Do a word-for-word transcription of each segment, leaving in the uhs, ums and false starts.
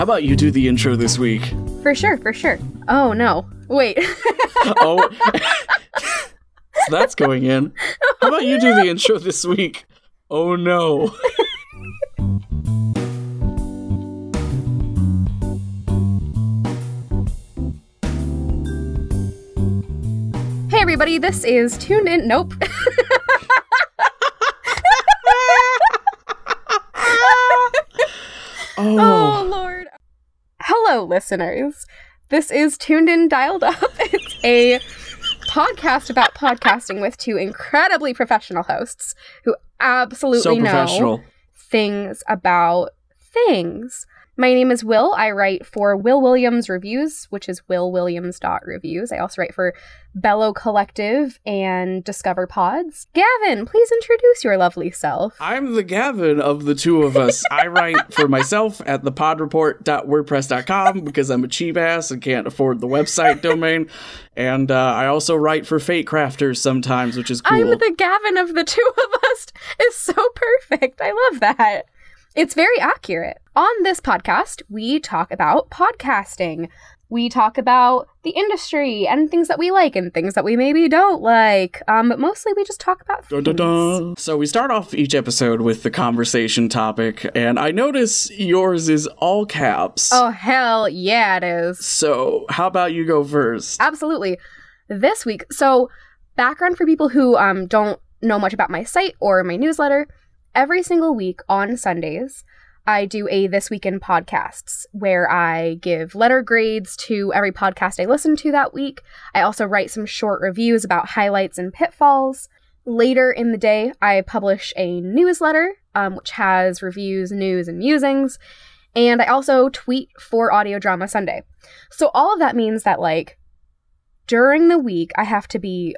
How about you do the intro this week? For sure, for sure. Oh, no. Wait. Oh. So that's going in. How about you do the intro this week? Oh, no. Hey, everybody. This is Tune In. Nope. Oh. Oh, Lord. Hello, listeners. This is Tuned In, Dialed Up. It's a podcast about podcasting with two incredibly professional hosts who absolutely so know things about things. My name is Will. I write for Will Williams Reviews, which is will williams dot reviews. I also write for Bellow Collective and Discover Pods. Gavin, please introduce your lovely self. I'm the Gavin of the two of us. I write for myself at the pod report dot wordpress dot com because I'm a cheap ass and can't afford the website domain. And uh, I also write for Fatecrafters sometimes, which is cool. I'm the Gavin of the two of us is so perfect. I love that. It's very accurate. On this podcast, we talk about podcasting. We talk about the industry and things that we like and things that we maybe don't like. Um, but mostly we just talk about things. Da, da, da. So we start off each episode with the conversation topic. And I notice yours is all caps. Oh, hell yeah, it is. So how about you go first? Absolutely. This week. So background for people who um, don't know much about my site or my newsletter. Every single week on Sundays, I do a This Week in Podcasts where I give letter grades to every podcast I listen to that week. I also write some short reviews about highlights and pitfalls. Later in the day, I publish a newsletter, um, which has reviews, news, and musings. And I also tweet for Audio Drama Sunday. So all of that means that, like, during the week, I have to be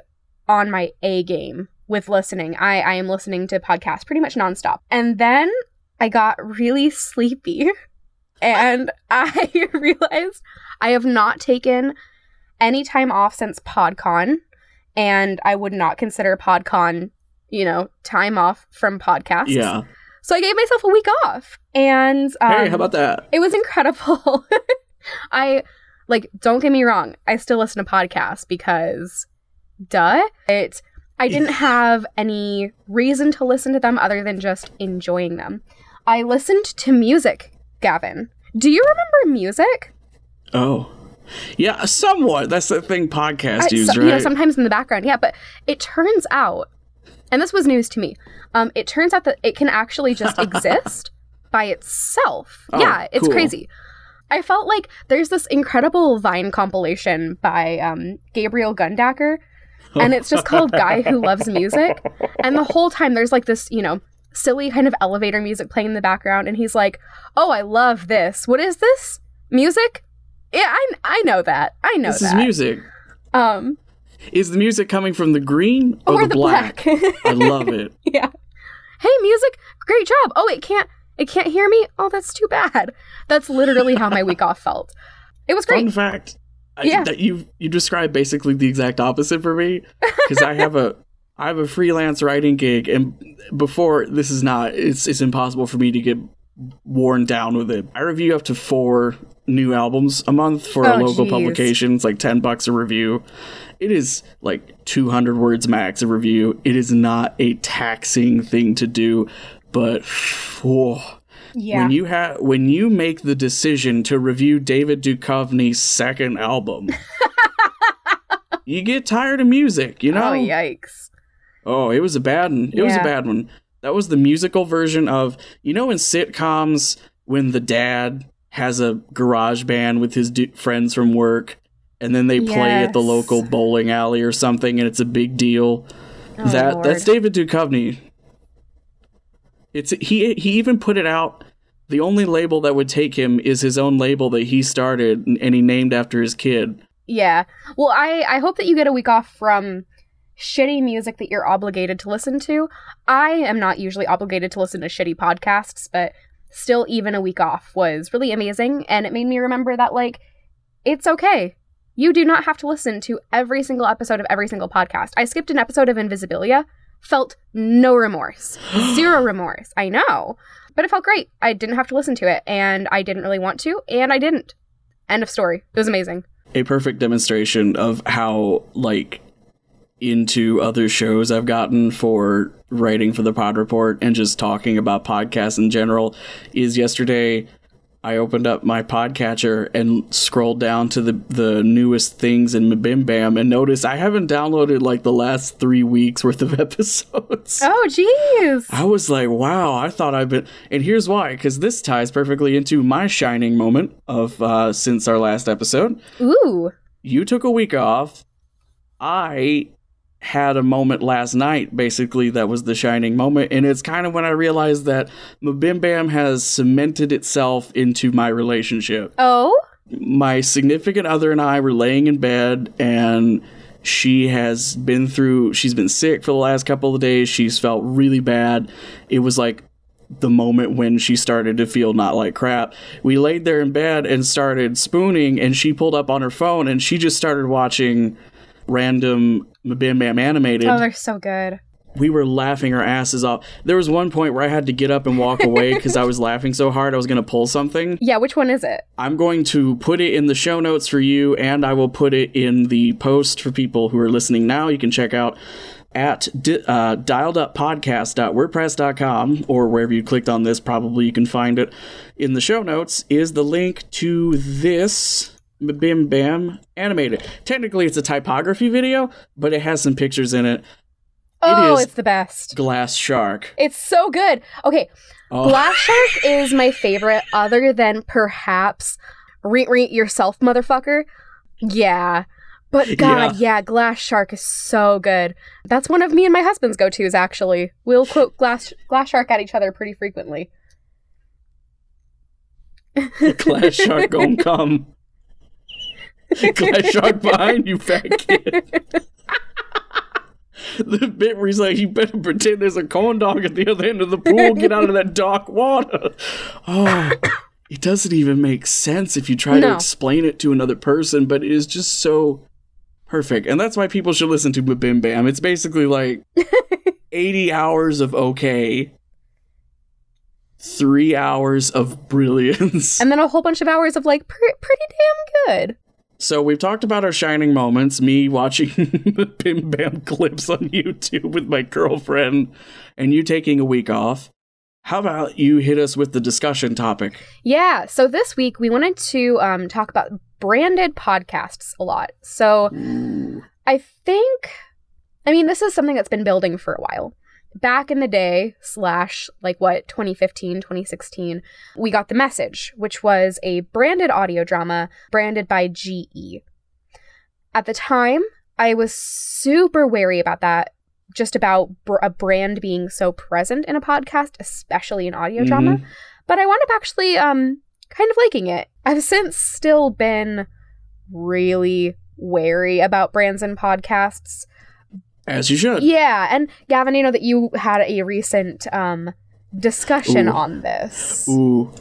on my A game. With listening, I, I am listening to podcasts pretty much nonstop. And then I got really sleepy and I realized I have not taken any time off since PodCon, and I would not consider PodCon, you know, time off from podcasts. Yeah. So I gave myself a week off and um, hey, how about that? It was incredible. I, like, don't get me wrong. I still listen to podcasts because, duh, it's... I didn't have any reason to listen to them other than just enjoying them. I listened to music, Gavin. Do you remember music? Oh. Yeah, somewhat. That's the thing podcasts use, so, right? Yeah, sometimes in the background. Yeah, but it turns out, and this was news to me, um, it turns out that it can actually just exist by itself. Oh, yeah, it's cool. Crazy. I felt like there's this incredible Vine compilation by um, Gabriel Gundaker. And it's just called Guy Who Loves Music. And the whole time there's, like, this, you know, silly kind of elevator music playing in the background. And he's like, oh, I love this. What is this? Music? Yeah, I, I know that. I know this that. This is music. Um, is the music coming from the green or, or the, the black? black. I love it. Yeah. Hey, music. Great job. Oh, it can't, it can't hear me? Oh, that's too bad. That's literally how my week off felt. It was great. Fun fact. Yeah. I, that you you described basically the exact opposite for me, because I have a I have a freelance writing gig, and before this is not it's it's impossible for me to get worn down with it. I review up to four new albums a month for oh, a local geez. publication. It's like ten bucks a review. It is like two hundred words max a review. It is not a taxing thing to do, but whoa. Yeah. When you ha- when you make the decision to review David Duchovny's second album, you get tired of music, you know? Oh, yikes. Oh, it was a bad one. It yeah. was a bad one. That was the musical version of, you know, in sitcoms when the dad has a garage band with his du- friends from work, and then they yes. play at the local bowling alley or something, and it's a big deal. Oh, that Lord. That's David Duchovny. It's he he even put it out. The only label that would take him is his own label that he started and he named after his kid. Yeah. Well, I, I hope that you get a week off from shitty music that you're obligated to listen to. I am not usually obligated to listen to shitty podcasts, but still even a week off was really amazing. And it made me remember that, like, it's okay. You do not have to listen to every single episode of every single podcast. I skipped an episode of Invisibilia. Felt no remorse. Zero remorse. I know. But it felt great. I didn't have to listen to it, and I didn't really want to, and I didn't. End of story. It was amazing. A perfect demonstration of how, like, into other shows I've gotten for writing for the Pod Report and just talking about podcasts in general is yesterday I opened up my podcatcher and scrolled down to the, the newest things in MBMBaM and noticed I haven't downloaded like the last three weeks worth of episodes. Oh, jeez. I was like, wow, I thought I've been... And here's why, because this ties perfectly into my shining moment of uh, since our last episode. Ooh. You took a week off. I had a moment last night, basically, that was the shining moment. And it's kind of when I realized that MBMBaM has cemented itself into my relationship. Oh? My significant other and I were laying in bed, and she has been through, she's been sick for the last couple of days. She's felt really bad. It was like the moment when she started to feel not like crap. We laid there in bed and started spooning, and she pulled up on her phone, and she just started watching random MBMBaM animated. Oh, they're so good. We were laughing our asses off. There was one point where I had to get up and walk away because I was laughing so hard I was going to pull something. Yeah, which one is it? I'm going to put it in the show notes for you, and I will put it in the post for people who are listening now. You can check out at di- uh, dialed up podcast dot wordpress dot com, or wherever you clicked on this, probably you can find it. In the show notes is the link to this MBMBaM animated. Technically, it's a typography video, but it has some pictures in it. Oh, it is it's the best. Glass Shark. It's so good. Okay, oh. Glass Shark is my favorite, other than perhaps Reet Reet Yourself, Motherfucker. Yeah, but God, yeah. yeah, Glass Shark is so good. That's one of me and my husband's go-tos, actually. We'll quote Glass, Glass Shark at each other pretty frequently. Glass Shark gon' come. Glass Shark behind you, fat kid. The bit where he's like, you better pretend there's a corn dog at the other end of the pool. Get out of that dark water. Oh, it doesn't even make sense if you try no. to explain it to another person, but it is just so perfect. And that's why people should listen to MBMBaM. It's basically like eighty hours of okay, three hours of brilliance. And then a whole bunch of hours of like, pre- pretty damn good. So we've talked about our shining moments, me watching the MBMBaM clips on YouTube with my girlfriend, and you taking a week off. How about you hit us with the discussion topic? Yeah, so this week we wanted to um, talk about branded podcasts a lot. So Ooh. I think, I mean, this is something that's been building for a while. Back in the day, slash, like what, twenty fifteen, twenty sixteen, we got The Message, which was a branded audio drama branded by G E. At the time, I was super wary about that, just about br- a brand being so present in a podcast, especially in audio mm-hmm. drama. But I wound up actually um, kind of liking it. I've since still been really wary about brands and podcasts. As you should. Yeah. And Gavin, you know that you had a recent um, discussion Ooh. on this. Ooh.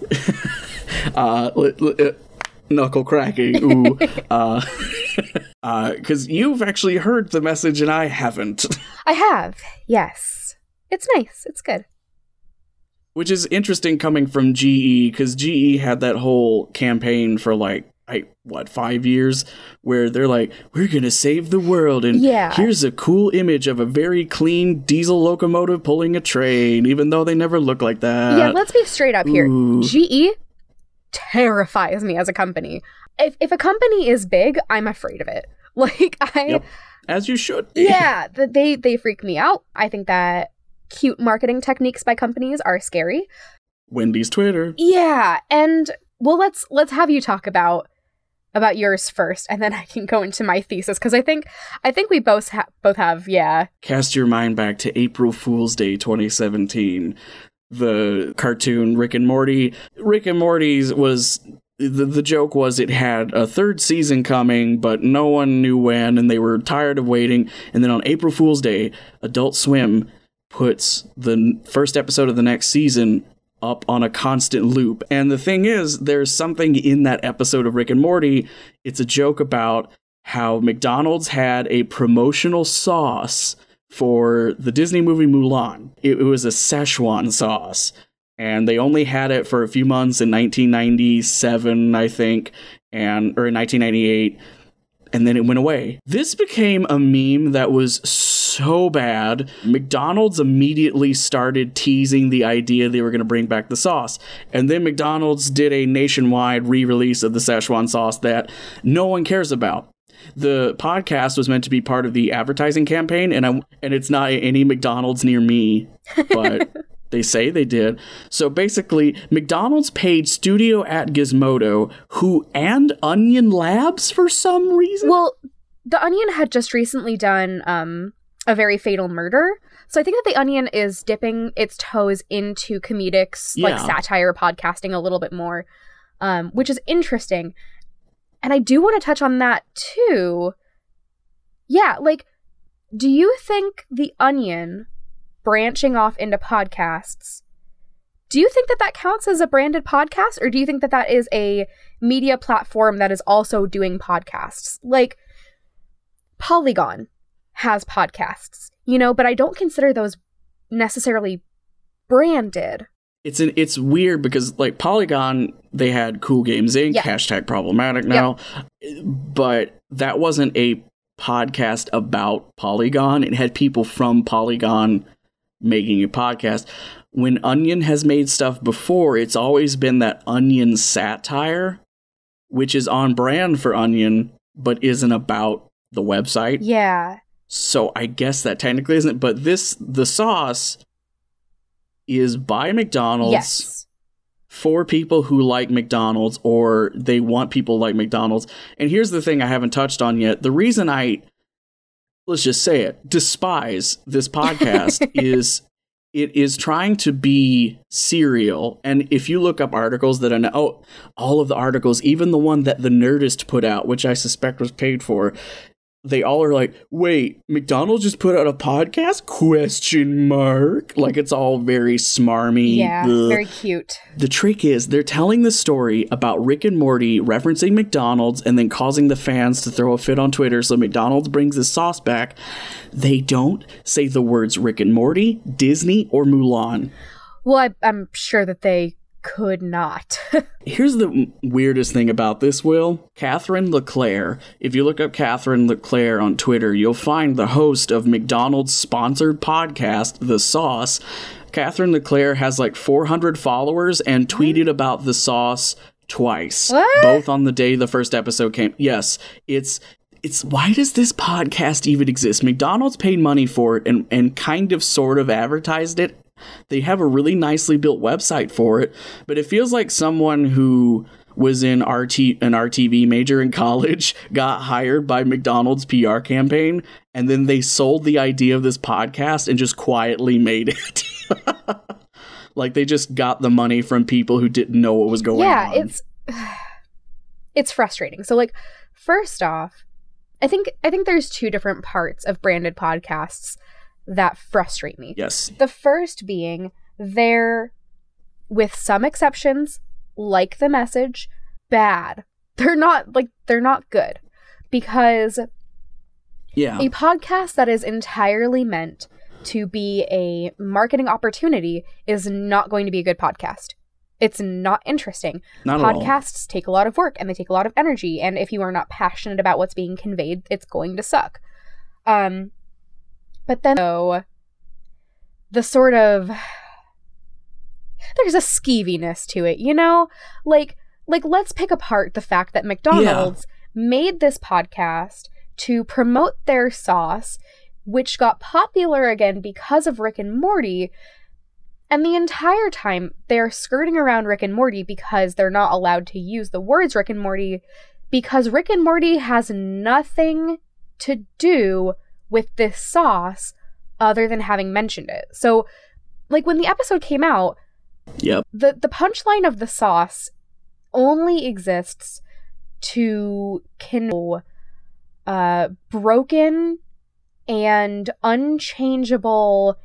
uh, l- l- uh, knuckle cracking. Ooh. Because uh, uh, you've actually heard The Message and I haven't. I have. Yes. It's nice. It's good. Which is interesting coming from G E, because G E had that whole campaign for like, I, what, five years where they're like, we're going to save the world. And yeah. here's a cool image of a very clean diesel locomotive pulling a train, even though they never look like that. Yeah, let's be straight up here. Ooh. G E terrifies me as a company. If if a company is big, I'm afraid of it. Like I, yep. As you should be. Yeah, they, they freak me out. I think that cute marketing techniques by companies are scary. Wendy's Twitter. Yeah. And well, let's let's have you talk about about yours first, and then I can go into my thesis, because I think I think we both, ha- both have, yeah. Cast your mind back to April Fool's Day twenty seventeen, the cartoon Rick and Morty. Rick and Morty's was, the, the joke was it had a third season coming, but no one knew when, and they were tired of waiting. And then on April Fool's Day, Adult Swim puts the first episode of the next season up on a constant loop. And the thing is, there's something in that episode of Rick and Morty. It's a joke about how McDonald's had a promotional sauce for the Disney movie Mulan. It was a Szechuan sauce. and they only had it for a few months in nineteen ninety-seven, I think, and or in nineteen ninety-eight, and then it went away. This became a meme that was so bad, McDonald's immediately started teasing the idea they were going to bring back the sauce. And then McDonald's did a nationwide re-release of the Szechuan sauce that no one cares about. The podcast was meant to be part of the advertising campaign, and I, and it's not any McDonald's near me, but they say they did. So basically, McDonald's paid Studio at Gizmodo, who and Onion Labs for some reason. Well, The Onion had just recently done um, A Very Fatal Murder. So I think that The Onion is dipping its toes into comedics, yeah. like satire podcasting a little bit more, um, which is interesting. And I do want to touch on that, too. Yeah, like, do you think The Onion branching off into podcasts, do you think that that counts as a branded podcast? Or do you think that that is a media platform that is also doing podcasts? Like, Polygon has podcasts, you know, but I don't consider those necessarily branded. It's an, it's weird because, like, Polygon, they had Cool Games Incorporated, yeah. hashtag problematic now, yep. but that wasn't a podcast about Polygon. It had people from Polygon making a podcast. When Onion has made stuff before, it's always been that Onion satire, which is on brand for Onion, but isn't about the website. Yeah. So I guess that technically isn't, but this, the sauce... is by McDonald's yes. for people who like McDonald's or they want people like McDonald's. And here's the thing I haven't touched on yet. The reason I, let's just say it, despise this podcast is it is trying to be Serial. And if you look up articles that are, oh, all of the articles, even the one that the Nerdist put out, which I suspect was paid for, they all are like, wait, McDonald's just put out a podcast? Question mark. Like, it's all very smarmy. Yeah, ugh. Very cute. The trick is they're telling the story about Rick and Morty referencing McDonald's and then causing the fans to throw a fit on Twitter. So McDonald's brings the sauce back. They don't say the words Rick and Morty, Disney, or Mulan. Well, I, I'm sure that they could not. Here's the weirdest thing about this, Will. Catherine Leclerc. If you look up Catherine Leclerc on Twitter, you'll find the host of McDonald's sponsored podcast, The Sauce. Catherine Leclerc has like four hundred followers and tweeted about The Sauce twice. What? Both on the day the first episode came. Yes, it's it's why does this podcast even exist? McDonald's paid money for it and, and kind of sort of advertised it. They have a really nicely built website for it, but it feels like someone who was in R T an R T V major in college got hired by McDonald's P R campaign, and then they sold the idea of this podcast and just quietly made it. Like, they just got the money from people who didn't know what was going yeah, on. Yeah, it's it's frustrating. So, like, first off, I think I think there's two different parts of branded podcasts that frustrate me. Yes. The first being they're, with some exceptions, like the message, bad. They're not like they're not good because yeah. a podcast that is entirely meant to be a marketing opportunity is not going to be a good podcast. It's not interesting. Not Podcasts take a lot of work and they take a lot of energy, and if you are not passionate about what's being conveyed, it's going to suck. Um But then, oh, the sort of, there's a skeeviness to it, you know? Like, like let's pick apart the fact that McDonald's yeah. made this podcast to promote their sauce, which got popular again because of Rick and Morty. And the entire time, they're skirting around Rick and Morty because they're not allowed to use the words Rick and Morty because Rick and Morty has nothing to do with this sauce other than having mentioned it. So, like, when the episode came out, yep. the, the punchline of the sauce only exists to convey uh, broken and unchangeable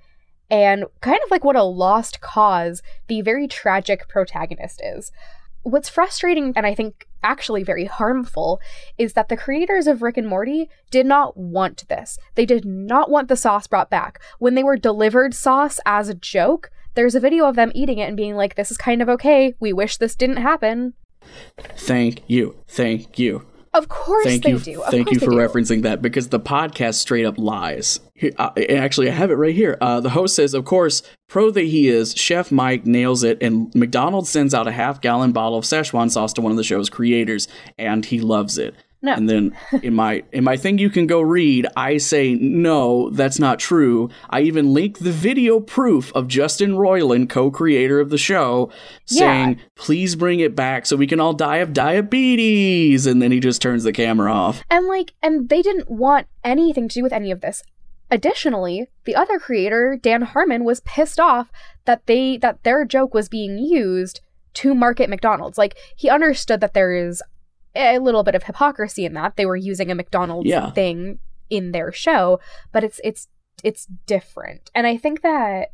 and kind of like what a lost cause the very tragic protagonist is. What's frustrating, and I think actually very harmful, is that the creators of Rick and Morty did not want this. They did not want the sauce brought back. When they were delivered sauce as a joke, there's a video of them eating it and being like, this is kind of okay. We wish this didn't happen. Thank you. Thank you. Of course thank they you, do. Of thank you for referencing that, because the podcast straight up lies. He, uh, actually, I have it right here. Uh, the host says, of course, pro that he is, Chef Mike nails it, and McDonald's sends out a half-gallon bottle of Szechuan sauce to one of the show's creators, and he loves it. No. And then in my in my thing you can go read, I say, no, that's not true. I even link the video proof of Justin Roiland, co-creator of the show, saying, yeah. please bring it back so we can all die of diabetes. And then he just turns the camera off. And like, and they didn't want anything to do with any of this. Additionally, the other creator, Dan Harmon, was pissed off that they that their joke was being used to market McDonald's. Like, he understood that there is a little bit of hypocrisy in that they were using a McDonald's yeah. thing in their show, but it's it's it's different. And I think that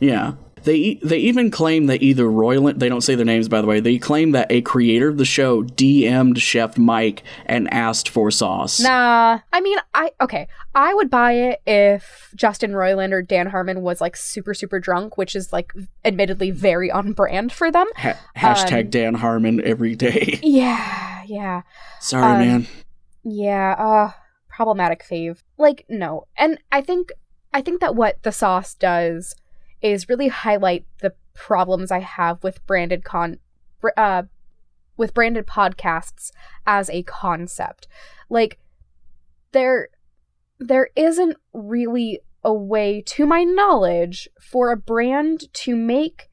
yeah they they even claim that either Roiland, they don't say their names by the way, they claim that a creator of the show D M'd Chef Mike and asked for sauce. Nah, I mean, I okay I would buy it if Justin Roiland or Dan Harmon was like super super drunk, which is like admittedly very on brand for them. ha- hashtag um, Dan Harmon every day. yeah Yeah. Sorry, um, man. Yeah. Uh, problematic fave. Like, no. And I think I think that what The Sauce does is really highlight the problems I have with branded con, uh, with branded podcasts as a concept. Like, there, there isn't really a way, to my knowledge, for a brand to make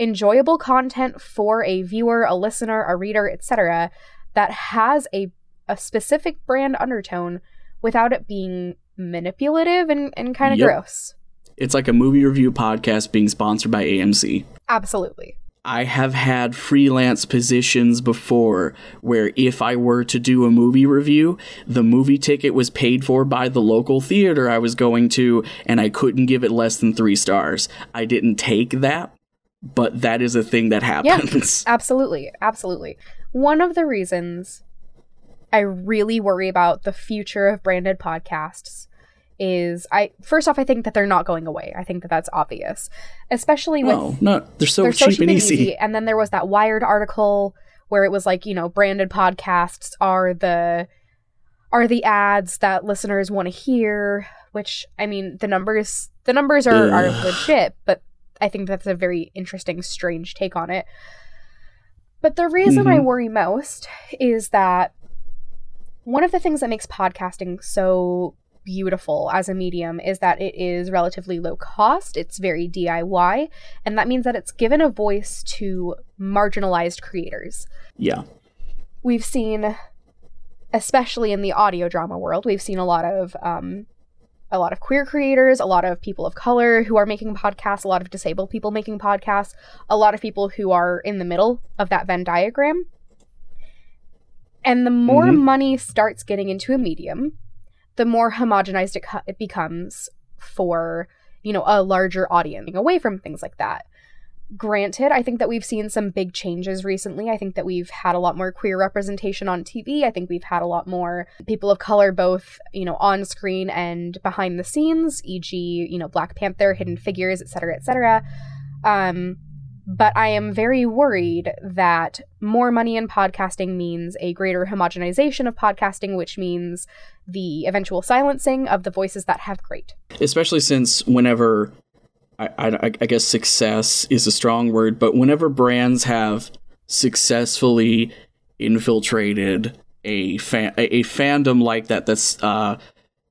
enjoyable content for a viewer, a listener, a reader, et cetera that has a a specific brand undertone without it being manipulative and, and kind of yep. gross. It's like a movie review podcast being sponsored by A M C. Absolutely. I have had freelance positions before where if I were to do a movie review, the movie ticket was paid for by the local theater I was going to, and I couldn't give it less than three stars. I didn't take that. But that is a thing that happens. Yeah, absolutely. Absolutely. One of the reasons I really worry about the future of branded podcasts is I first off, I think that they're not going away. I think that that's obvious, especially with no, no, they're so, they're so cheap, cheap and easy. easy. And then there was that Wired article where it was like, you know, branded podcasts are the are the ads that listeners want to hear, which I mean, the numbers the numbers are, are legit, but I think that's a very interesting, strange take on it. But the reason mm-hmm. I worry most is that one of the things that makes podcasting so beautiful as a medium is that it is relatively low cost. It's very D I Y. And that means that it's given a voice to marginalized creators. Yeah. We've seen, especially in the audio drama world, we've seen a lot of... Um, a lot of queer creators, a lot of people of color who are making podcasts, a lot of disabled people making podcasts, a lot of people who are in the middle of that Venn diagram. And the more mm-hmm. money starts getting into a medium, the more homogenized it, co- it becomes for, you know, a larger audience, away from things like that. Granted, I think that we've seen some big changes recently. I think that we've had a lot more queer representation on T V. I think we've had a lot more people of color, both, you know, on screen and behind the scenes, for example, you know, Black Panther, Hidden Figures, et cetera, et cetera. Um, but I am very worried that more money in podcasting means a greater homogenization of podcasting, which means the eventual silencing of the voices that have great. Especially since whenever... I, I, I guess success is a strong word, but whenever brands have successfully infiltrated a fan, a, a fandom like that, that's uh,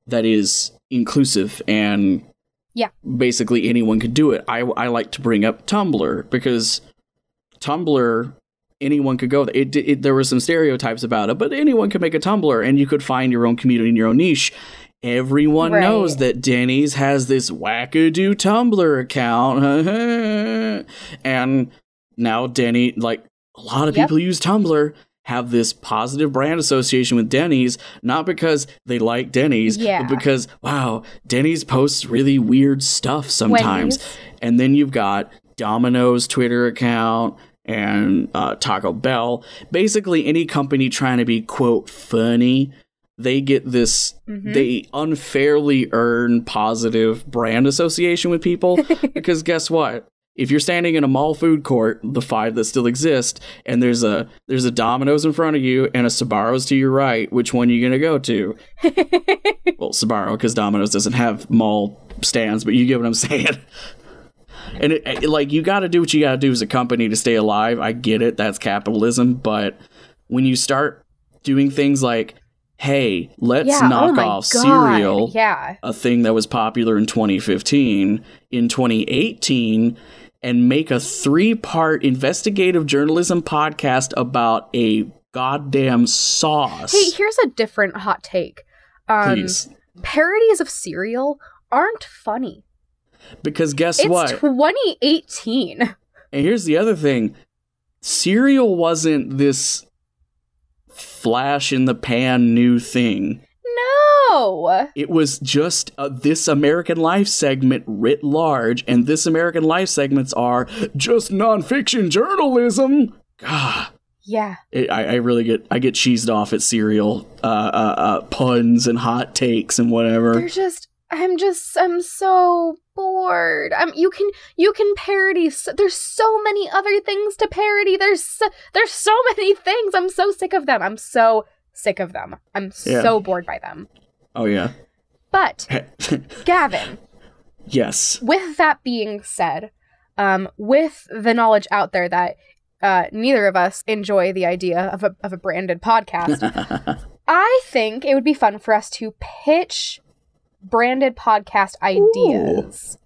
that is inclusive and yeah, basically anyone could do it. I, I like to bring up Tumblr because Tumblr, anyone could go there. It, it, there were some stereotypes about it, but anyone could make a Tumblr and you could find your own community and your own niche. Everyone right. knows that Denny's has this wackadoo Tumblr account. And now Denny, like a lot of yep. people use Tumblr, have this positive brand association with Denny's, not because they like Denny's, yeah. but because, wow, Denny's posts really weird stuff sometimes. Wendy's. And then you've got Domino's Twitter account and uh, Taco Bell. Basically, any company trying to be, quote, funny. They get this, mm-hmm. they unfairly earn positive brand association with people because guess what? If you're standing in a mall food court, the five that still exist, and there's a there's a Domino's in front of you and a Sbarro's to your right, which one are you going to go to? Well, Sbarro, because Domino's doesn't have mall stands, but you get what I'm saying. And, it, it, like, you got to do what you got to do as a company to stay alive. I get it. That's capitalism. But when you start doing things like, hey, let's yeah, knock oh off God. Serial, yeah. a thing that was popular in twenty fifteen, in twenty eighteen, and make a three-part investigative journalism podcast about a goddamn sauce. Hey, here's a different hot take. Um, Please. Parodies of Serial aren't funny. Because guess it's what? It's twenty eighteen. And here's the other thing. Serial wasn't this flash in the pan new thing. No! It was just a This American Life segment writ large, and This American Life segments are just nonfiction journalism. God. Yeah. It, I, I really get I get cheesed off at Serial uh, uh, uh, puns and hot takes and whatever. They're just... I'm just, I'm so bored. Um, you can, you can parody. So, there's so many other things to parody. There's, so, there's so many things. I'm so sick of them. I'm so sick of them. I'm yeah. so bored by them. Oh yeah. But, Gavin. Yes. With that being said, um, with the knowledge out there that uh, neither of us enjoy the idea of a of a branded podcast, I think it would be fun for us to pitch branded podcast ideas.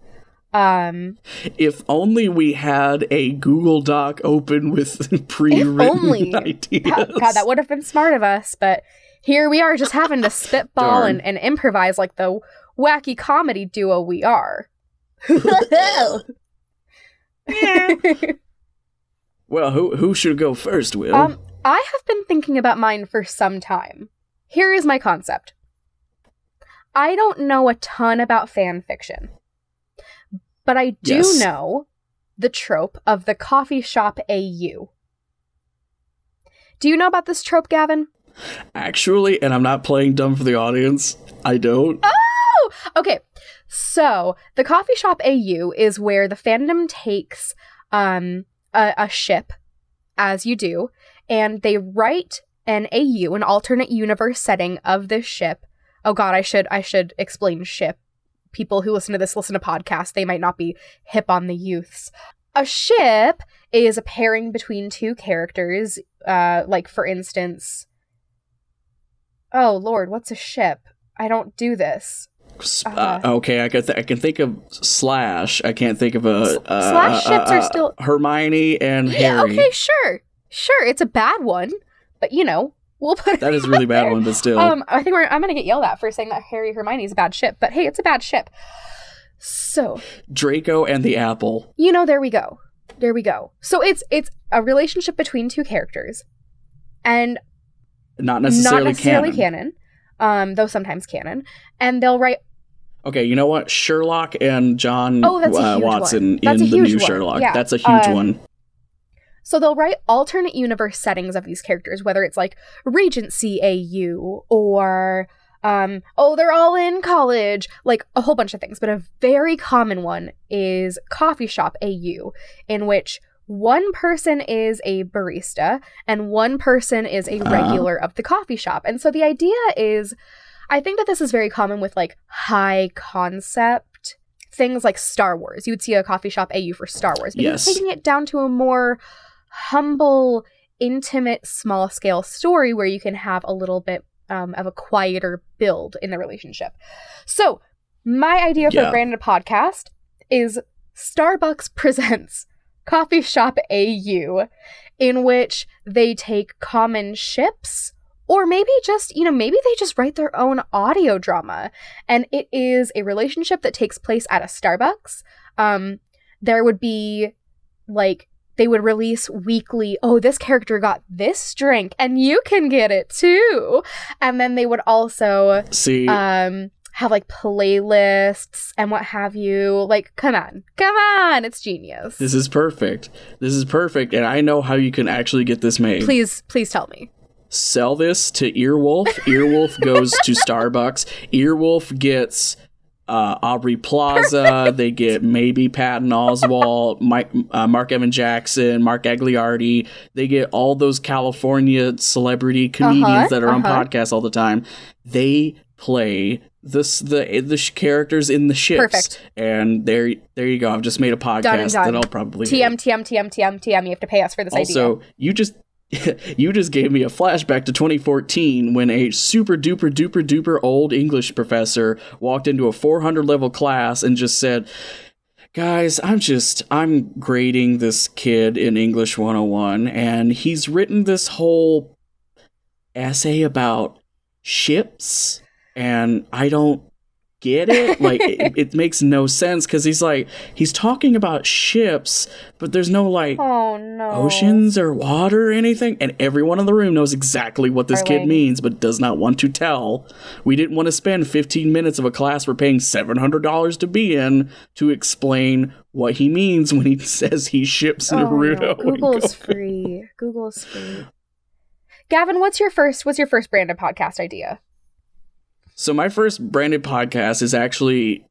Ooh. Um if only we had a Google Doc open with pre-written if only. ideas. God, that would have been smart of us, but here we are just having to spitball and, and improvise like the wacky comedy duo we are. Yeah. Well, who who should go first, Will? Um, I have been thinking about mine for some time. Here is my concept. I don't know a ton about fan fiction, but I do yes. know the trope of the coffee shop A U. Do you know about this trope, Gavin? Actually, and I'm not playing dumb for the audience, I don't. Oh! Okay, so the coffee shop A U is where the fandom takes um, a, a ship, as you do, and they write an A U, an alternate universe setting of this ship. Oh God, I should I should explain ship. People who listen to this listen to podcasts. They might not be hip on the youths. A ship is a pairing between two characters. Uh, like, for instance... Oh, Lord, what's a ship? I don't do this. Uh, uh, okay, I can, th- I can think of Slash. I can't think of a... Uh, slash uh, ships uh, uh, are still... Hermione and yeah, Harry. Okay, sure. Sure, it's a bad one. But, you know... We'll put that is a really bad there. One, but still. Um, I think we're, I'm going to get yelled at for saying that Harry Hermione is a bad ship, but hey, it's a bad ship. So Draco and the apple. You know, there we go. There we go. So it's it's a relationship between two characters, and not necessarily, not necessarily canon. canon, um, though sometimes canon. And they'll write. Okay, you know what? Sherlock and John oh, that's uh, a huge Watson one. That's in a huge the new one. Sherlock. Yeah. That's a huge um, one. So they'll write alternate universe settings of these characters, whether it's like Regency A U or, um, oh, they're all in college, like a whole bunch of things. But a very common one is coffee shop A U, in which one person is a barista and one person is a regular uh. of the coffee shop. And so the idea is, I think that this is very common with like high concept things like Star Wars. You would see a coffee shop A U for Star Wars. But yes. Taking it down to a more... humble, intimate, small-scale story where you can have a little bit um, of a quieter build in the relationship. So, my idea yeah. for a branded podcast is Starbucks presents Coffee Shop A U, in which they take common ships, or maybe just, you know, maybe they just write their own audio drama, and it is a relationship that takes place at a Starbucks. Um, there would be, like, they would release weekly, oh, this character got this drink, and you can get it too. And then they would also See. Um, have, like, playlists and what have you. Like, come on. Come on. It's genius. This is perfect. This is perfect, and I know how you can actually get this made. Please, please tell me. Sell this to Earwolf. Earwolf goes to Starbucks. Earwolf gets... uh, Aubrey Plaza. Perfect. They get maybe Patton Oswalt, Mike, uh, Mark Evan Jackson, Mark Agliardi. They get all those California celebrity comedians uh-huh, that are uh-huh. on podcasts all the time. They play this the the sh- characters in the ships. Perfect. And there there you go. I've just made a podcast done and done. That I'll probably T M T M T M T M T M. You have to pay us for this also, idea. Also, you just. You just gave me a flashback to twenty fourteen when a super duper duper duper old English professor walked into a four hundred level class and just said, guys, I'm just, I'm grading this kid in English one oh one, and he's written this whole essay about ships, and I don't get it? Like, it, it makes no sense, because he's like, he's talking about ships, but there's no, like, oh, no. oceans or water or anything. And everyone in the room knows exactly what this Our kid lady. means, but does not want to tell. We didn't want to spend fifteen minutes of a class we're paying seven hundred dollars to be in to explain what he means when he says he ships Naruto. Oh, no. Google's free. Google's free. Gavin, what's your first, what's your first branded podcast idea? So my first branded podcast is actually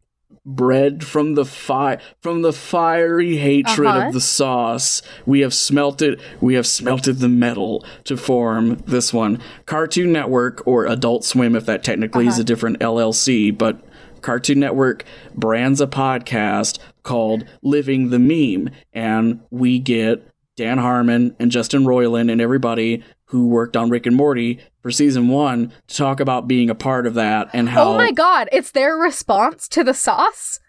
bred from the fi- from the fiery hatred uh-huh. of the sauce. We have smelted we have smelted the metal to form this one. Cartoon Network, or Adult Swim if that technically uh-huh. is a different L L C, but Cartoon Network brands a podcast called Living the Meme, and we get Dan Harmon and Justin Roiland and everybody who worked on Rick and Morty for season one to talk about being a part of that and how... Oh my god, it's their response to the sauce?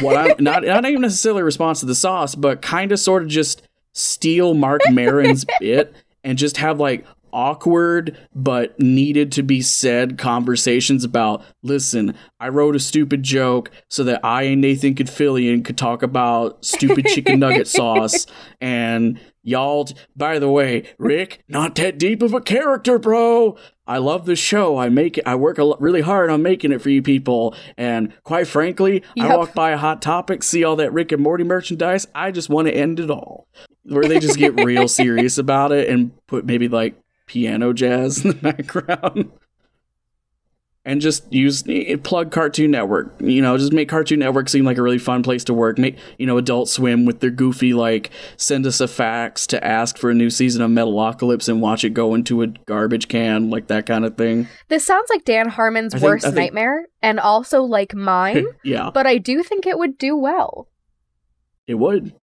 What I'm, not, not even necessarily a response to the sauce, but kind of sort of just steal Mark Maron's bit and just have like awkward but needed to be said conversations about, listen, I wrote a stupid joke so that I and Nathan Cadfillian could talk about stupid chicken nugget sauce and... Y'all, by the way, Rick, not that deep of a character, bro. I love this show. I make it, I work a lot, really hard on making it for you people. And quite frankly, yep. I walk by a Hot Topic, see all that Rick and Morty merchandise. I just want to end it all. Where they just get real serious about it and put maybe like piano jazz in the background. And just use plug Cartoon Network, you know, just make Cartoon Network seem like a really fun place to work. Make, you know, Adult Swim with their goofy, like, send us a fax to ask for a new season of Metalocalypse and watch it go into a garbage can, like that kind of thing. This sounds like Dan Harmon's I worst think, think, nightmare and also like mine. Yeah. But I do think it would do well. It would.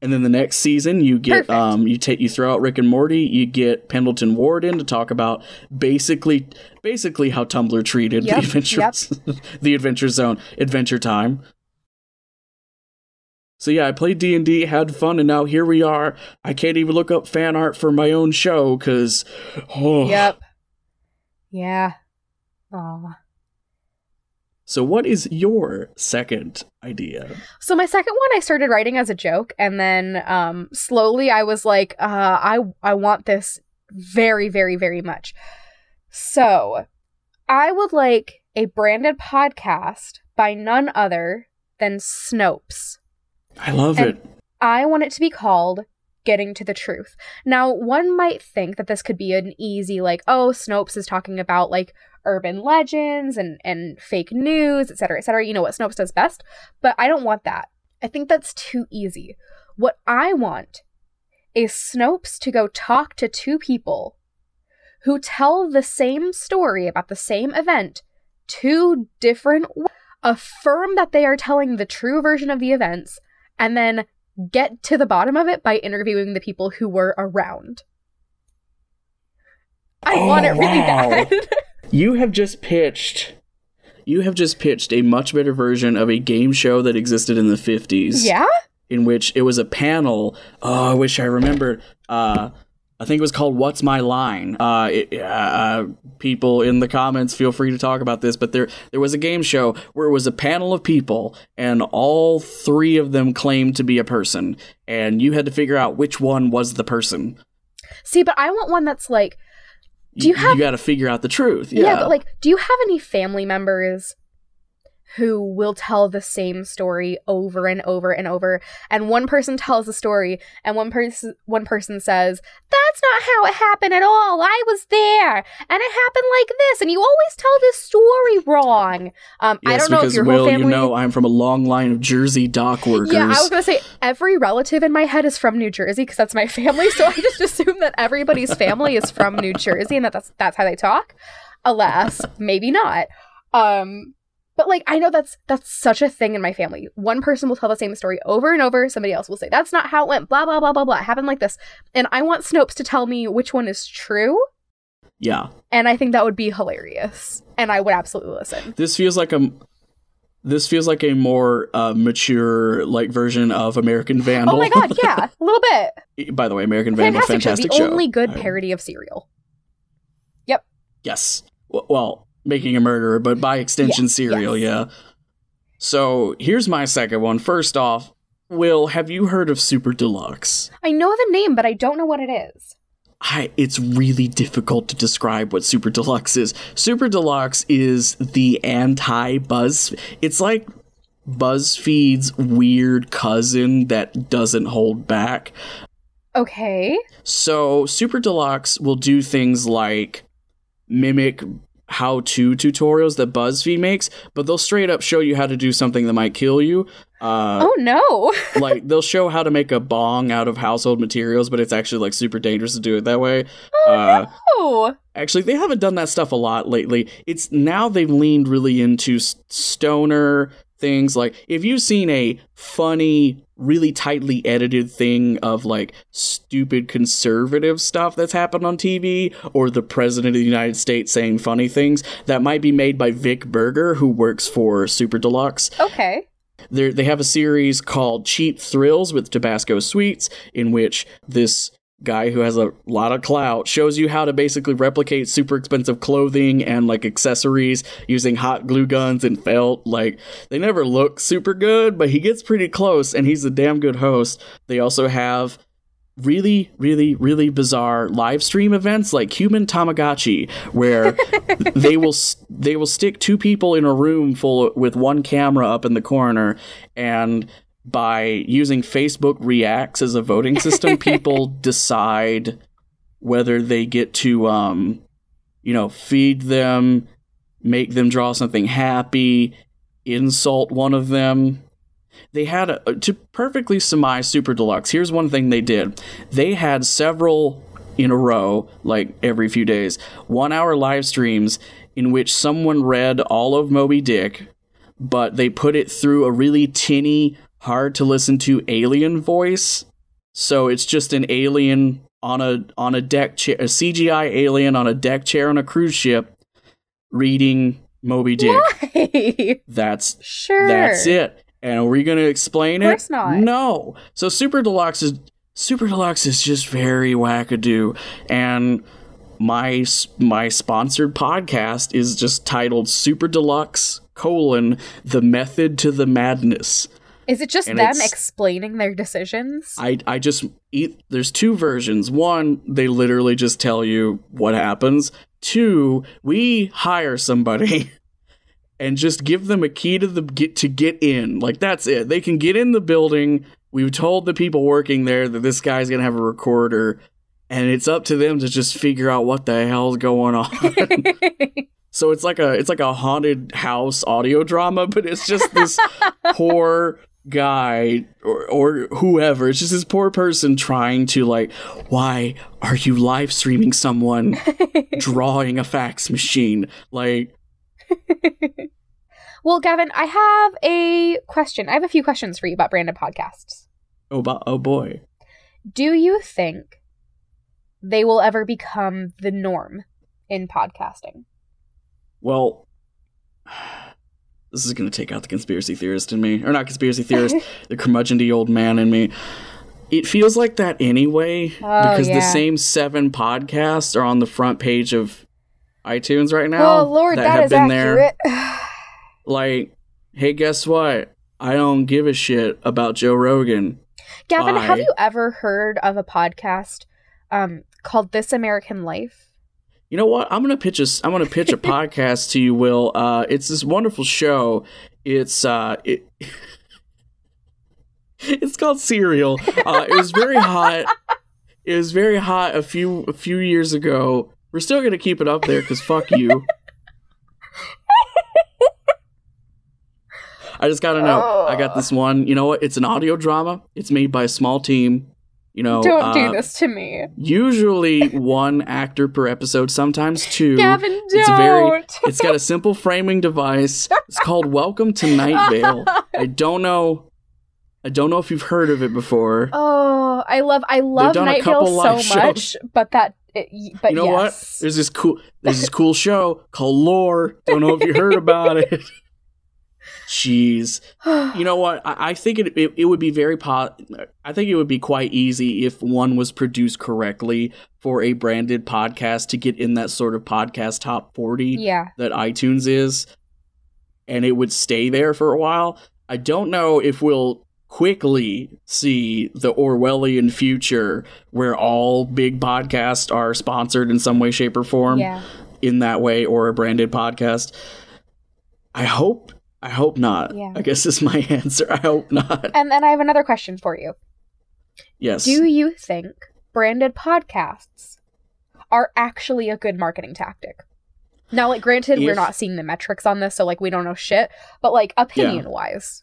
And then the next season, you get Perfect. um, you take you throw out Rick and Morty. You get Pendleton Ward in to talk about basically basically how Tumblr treated yep, the adventures, yep. the Adventure Zone, Adventure Time. So yeah, I played D and D, had fun, and now here we are. I can't even look up fan art for my own show because, oh, yep, yeah, aw. So what is your second idea? So my second one I started writing as a joke, and then um, slowly I was like, uh, I I want this very, very, very much. So I would like a branded podcast by none other than Snopes. I love and it. I want it to be called Getting to the Truth. Now, one might think that this could be an easy, like, oh, Snopes is talking about, like, urban legends and, and fake news, et cetera, et cetera. You know what Snopes does best, but I don't want that. I think that's too easy. What I want is Snopes to go talk to two people who tell the same story about the same event, two different ways, affirm that they are telling the true version of the events, and then get to the bottom of it by interviewing the people who were around. I oh, want it really wow. bad. You have just pitched, you have just pitched a much better version of a game show that existed in the fifties. Yeah? In which it was a panel. Oh, I wish I remembered. Uh, I think it was called What's My Line? Uh, it, uh, people in the comments, feel free to talk about this. But there there was a game show where it was a panel of people, and all three of them claimed to be a person. And you had to figure out which one was the person. See, but I want one that's like, do you have, you got to figure out the truth. Yeah. yeah, but like, do you have any family members who will tell the same story over and over and over. And one person tells the story, and one person one person says, "That's not how it happened at all. I was there, and it happened like this. And you always tell this story wrong." Um, yes, I don't know if your Will, whole family. You know, I'm from a long line of Jersey dock workers. Yeah, I was gonna say every relative in my head is from New Jersey because that's my family. So I just assume that everybody's family is from New Jersey, and that that's that's how they talk. Alas, maybe not. Um. But, like, I know that's that's such a thing in my family. One person will tell the same story over and over. Somebody else will say, that's not how it went. Blah, blah, blah, blah, blah. It happened like this. And I want Snopes to tell me which one is true. Yeah. And I think that would be hilarious. And I would absolutely listen. This feels like a... This feels like a more uh, mature, like, version of American Vandal. Oh, my God, yeah. A little bit. By the way, American Vandal, fantastic, fantastic show. The only good parody of Serial. Yep. Yes. W- well... Making a Murderer, but by extension, yes, Serial, yes. Yeah. So here's my second one. First off, Will, have you heard of Super Deluxe? I know the name, but I don't know what it is. I, it's really difficult to describe what Super Deluxe is. Super Deluxe is the anti-Buzz. It's like BuzzFeed's weird cousin that doesn't hold back. Okay. So Super Deluxe will do things like mimic how-to tutorials that BuzzFeed makes, but they'll straight up show you how to do something that might kill you. Uh, oh, no. Like, they'll show how to make a bong out of household materials, but it's actually, like, super dangerous to do it that way. Oh, uh, no. Actually, they haven't done that stuff a lot lately. It's now they've leaned really into stoner things. Like, if you've seen a funny, really tightly edited thing of, like, stupid conservative stuff that's happened on T V, or the president of the United States saying funny things, that might be made by Vic Berger, who works for Super Deluxe. Okay. They're, they have a series called Cheap Thrills with Tabasco Sweets, in which this guy who has a lot of clout shows you how to basically replicate super expensive clothing and, like, accessories using hot glue guns and felt. Like, they never look super good, but he gets pretty close, and he's a damn good host. They also have really, really, really bizarre live stream events like Human Tamagotchi, where they will they will stick two people in a room full of, with one camera up in the corner, and by using Facebook Reacts as a voting system, people decide whether they get to, um, you know, feed them, make them draw something happy, insult one of them. They had, a, to perfectly surmise Super Deluxe, here's one thing they did. They had several in a row, like every few days, one-hour live streams in which someone read all of Moby Dick, but they put it through a really tinny, hard to listen to alien voice. So it's just an alien on a on a deck chair, a C G I alien on a deck chair on a cruise ship reading Moby Dick. Why? That's sure. That's it. And are we going to explain it? Of course not. No. So Super Deluxe is Super Deluxe is just very wackadoo, and my my sponsored podcast is just titled Super Deluxe colon The Method to the Madness. Is it just and them explaining their decisions? I I just eat, there's two versions. One, they literally just tell you what happens. Two, we hire somebody and just give them a key to the get to get in. Like, that's it. They can get in the building. We've told the people working there that this guy's gonna have a recorder, and it's up to them to just figure out what the hell's going on. So it's like a it's like a haunted house audio drama, but it's just this poor guy or, or whoever. It's just this poor person trying to, like, why are you live streaming someone drawing a fax machine? Like, well, Gavin, I have a question. I have a few questions for you about branded podcasts. Oh, bo- oh boy. Do you think they will ever become the norm in podcasting? Well, this is going to take out the conspiracy theorist in me. Or not conspiracy theorist, the curmudgeon-y old man in me. It feels like that anyway, oh, because yeah. the same seven podcasts are on the front page of iTunes right now. Oh, Lord, that, that have is been accurate. There. Like, hey, guess what? I don't give a shit about Joe Rogan. Gavin, Bye. Have you ever heard of a podcast um, called This American Life? You know what? I'm gonna pitch a I'm gonna pitch a podcast to you, Will. Uh, it's this wonderful show. It's uh, it, it's called Serial. Uh, it was very hot. It was very hot a few a few years ago. We're still gonna keep it up there because fuck you. I just gotta know. Oh. I got this one. You know what? It's an audio drama. It's made by a small team. You know, don't uh, do this to me. Usually one actor per episode, sometimes two. Gavin, don't. It's very, it's got a simple framing device. It's called Welcome to Night Vale. I don't know. I don't know if you've heard of it before. Oh, I love, I love Night Vale so shows. much, but that, it, but you know yes. what? There's this cool, there's this cool show called Lore. Don't know if you heard about it. Jeez. You know what? I, I think it, it it would be very po- I think it would be quite easy if one was produced correctly for a branded podcast to get in that sort of podcast top forty yeah. that iTunes is, and it would stay there for a while. I don't know if we'll quickly see the Orwellian future where all big podcasts are sponsored in some way, shape, or form yeah. in that way, or a branded podcast. I hope I hope not. Yeah. I guess is my answer. I hope not. And then I have another question for you. Yes. Do you think branded podcasts are actually a good marketing tactic? Now, like, granted, if, we're not seeing the metrics on this, so, like, we don't know shit. But, like, opinion-wise.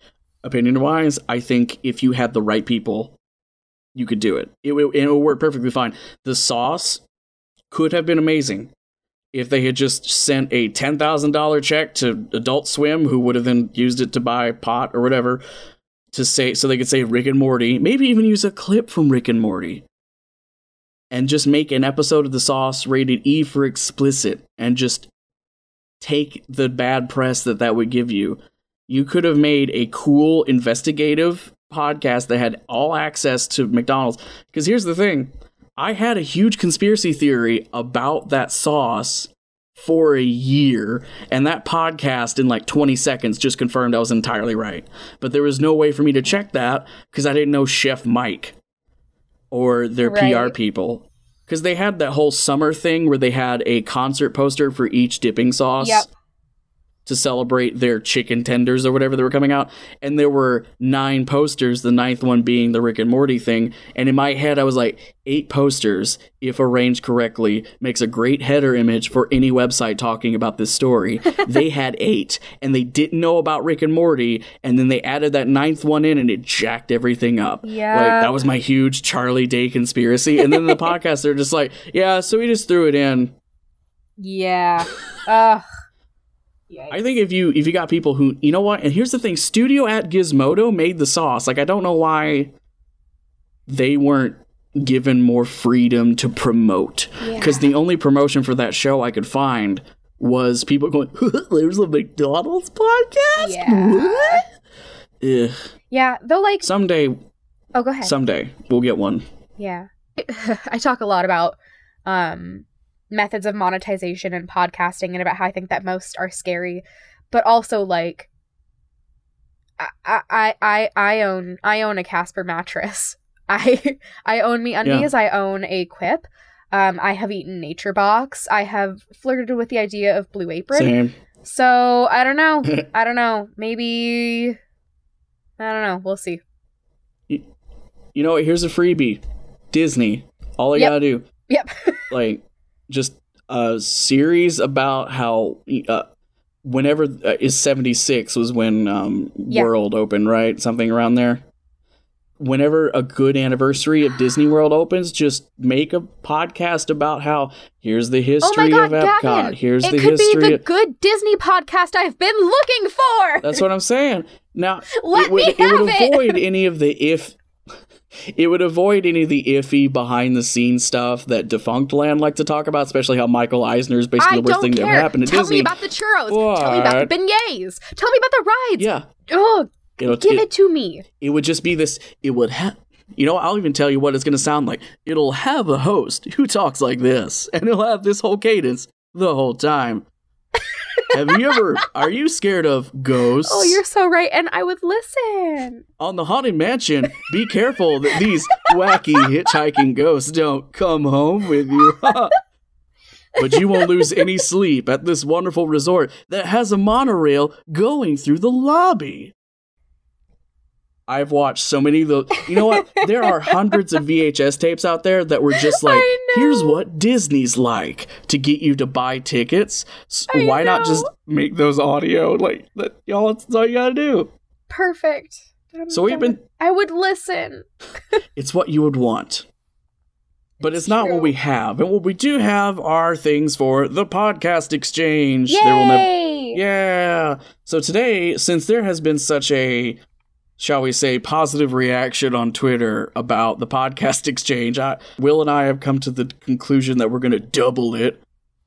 Yeah. Opinion-wise, I think if you had the right people, you could do it. It, it, it would work perfectly fine. The Sauce could have been amazing if they had just sent a ten thousand dollars check to Adult Swim, who would have then used it to buy pot or whatever, to say, so they could say Rick and Morty, maybe even use a clip from Rick and Morty, and just make an episode of The Sauce rated E for explicit, and just take the bad press that that would give you. You could have made a cool investigative podcast that had all access to McDonald's. Because here's the thing. I had a huge conspiracy theory about that sauce for a year, and that podcast in like twenty seconds just confirmed I was entirely right. But there was no way for me to check that because I didn't know Chef Mike or their right. P R people. Because they had that whole summer thing where they had a concert poster for each dipping sauce yep. to celebrate their chicken tenders or whatever they were coming out. And there were nine posters, the ninth one being the Rick and Morty thing. And in my head, I was like, eight posters, if arranged correctly, makes a great header image for any website talking about this story. They had eight, and they didn't know about Rick and Morty. And then they added that ninth one in, and it jacked everything up. Yeah. Like, that was my huge Charlie Day conspiracy. And then the podcast, they're just like, yeah, so we just threw it in. Yeah. Ugh. Yikes. I think if you if you got people who, you know what, and here's the thing, Studio at Gizmodo made The Sauce. Like, I don't know why they weren't given more freedom to promote. Because yeah. the only promotion for that show I could find was people going, there's a McDonald's podcast? Yeah. What? Ugh. Yeah, though, like... Someday... Oh, go ahead. Someday, we'll get one. Yeah. I talk a lot about... um. methods of monetization and podcasting, and about how I think that most are scary, but also like I I I, I own I own a Casper mattress. I I own me undies. Yeah. I own a Quip. Um, I have eaten Nature Box. I have flirted with the idea of Blue Apron. Same. So I don't know. I don't know. Maybe I don't know. We'll see. You, you know what? Here's a freebie. Disney. All I yep. gotta do. Yep. Like. Just a series about how uh, whenever uh, is seventy-six was when um, yeah. World opened, right? Something around there. Whenever a good anniversary of Disney World opens, just make a podcast about how here's the history oh my God, of Epcot. Gavin, here's the history. It could be the of... good Disney podcast I've been looking for. That's what I'm saying. Now, Let it would, me have it would it. avoid any of the if. It would avoid any of the iffy behind-the-scenes stuff that Defunct Land like to talk about, especially how Michael Eisner is basically I the worst thing care. that ever happened to Tell Disney. Tell me about the churros. But... Tell me about the beignets. Tell me about the rides. Yeah. Oh, give it, it to me. It would just be this. It would have. You know, I'll even tell you what it's going to sound like. It'll have a host who talks like this, and it'll have this whole cadence the whole time. Have you ever, are you scared of ghosts? Oh, you're so right. And I would listen. On the Haunted Mansion, be careful that these wacky hitchhiking ghosts don't come home with you. but you won't lose any sleep at this wonderful resort that has a monorail going through the lobby. I've watched so many of those. You know what? There are hundreds of V H S tapes out there that were just like, here's what Disney's like to get you to buy tickets. So why know. not just make those audio? Like, that, y'all, that's all you gotta do. Perfect. I'm so we've been. I would listen. It's what you would want. But it's, it's not true. What we have. And what we do have are things for the podcast exchange. Yay! There will never- yeah. So today, since there has been such a, shall we say, positive reaction on Twitter about the podcast exchange, I, Will and I have come to the conclusion that we're going to double it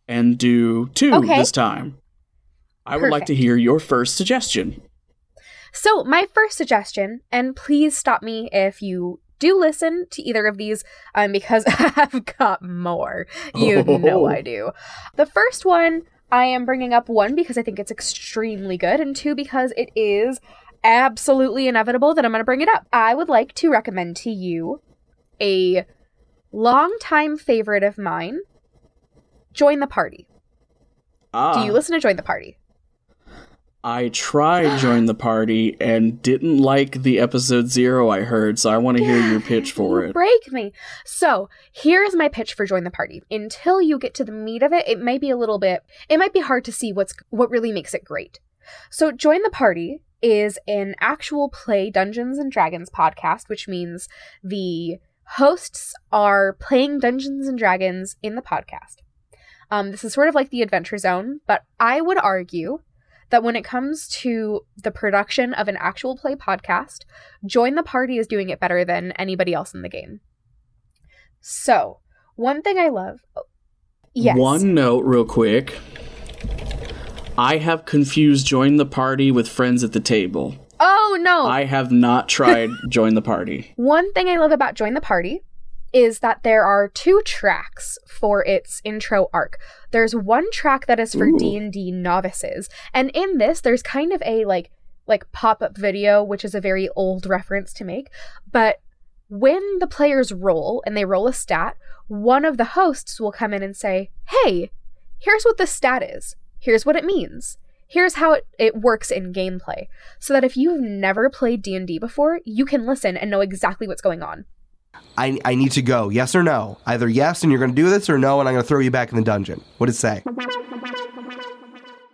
and do two okay. this time. I Perfect. would like to hear your first suggestion. So my first suggestion, and please stop me if you do listen to either of these, um, because I've got more. You oh. know I do. The first one, I am bringing up one because I think it's extremely good, and two because it is absolutely inevitable that I'm going to bring it up. I would like to recommend to you a longtime favorite of mine, Join the Party. Ah. Do you listen to Join the Party? I tried Join the Party and didn't like the episode zero I heard, so I want to hear your pitch for it. Break me. So here's my pitch for Join the Party. Until you get to the meat of it, it might be a little bit, it might be hard to see what's what really makes it great. So Join the Party is an actual play Dungeons and Dragons podcast, which means the hosts are playing Dungeons and Dragons in the podcast. Um, this is sort of like the Adventure Zone, but I would argue that when it comes to the production of an actual play podcast, Join the Party is doing it better than anybody else in the game. So, one thing I love... Yes. One note real quick. I have confused Join the Party with Friends at the Table. Oh, no! I have not tried Join the Party. One thing I love about Join the Party is that there are two tracks for its intro arc. There's one track that is for Ooh. D and D novices. And in this, there's kind of a like like pop-up video, which is a very old reference to make. But when the players roll and they roll a stat, one of the hosts will come in and say, hey, here's what the stat is. Here's what it means. Here's how it, it works in gameplay. So that if you've never played D and D before, you can listen and know exactly what's going on. I I need to go. Yes or no? Either yes and you're going to do this, or no and I'm going to throw you back in the dungeon. What does it say?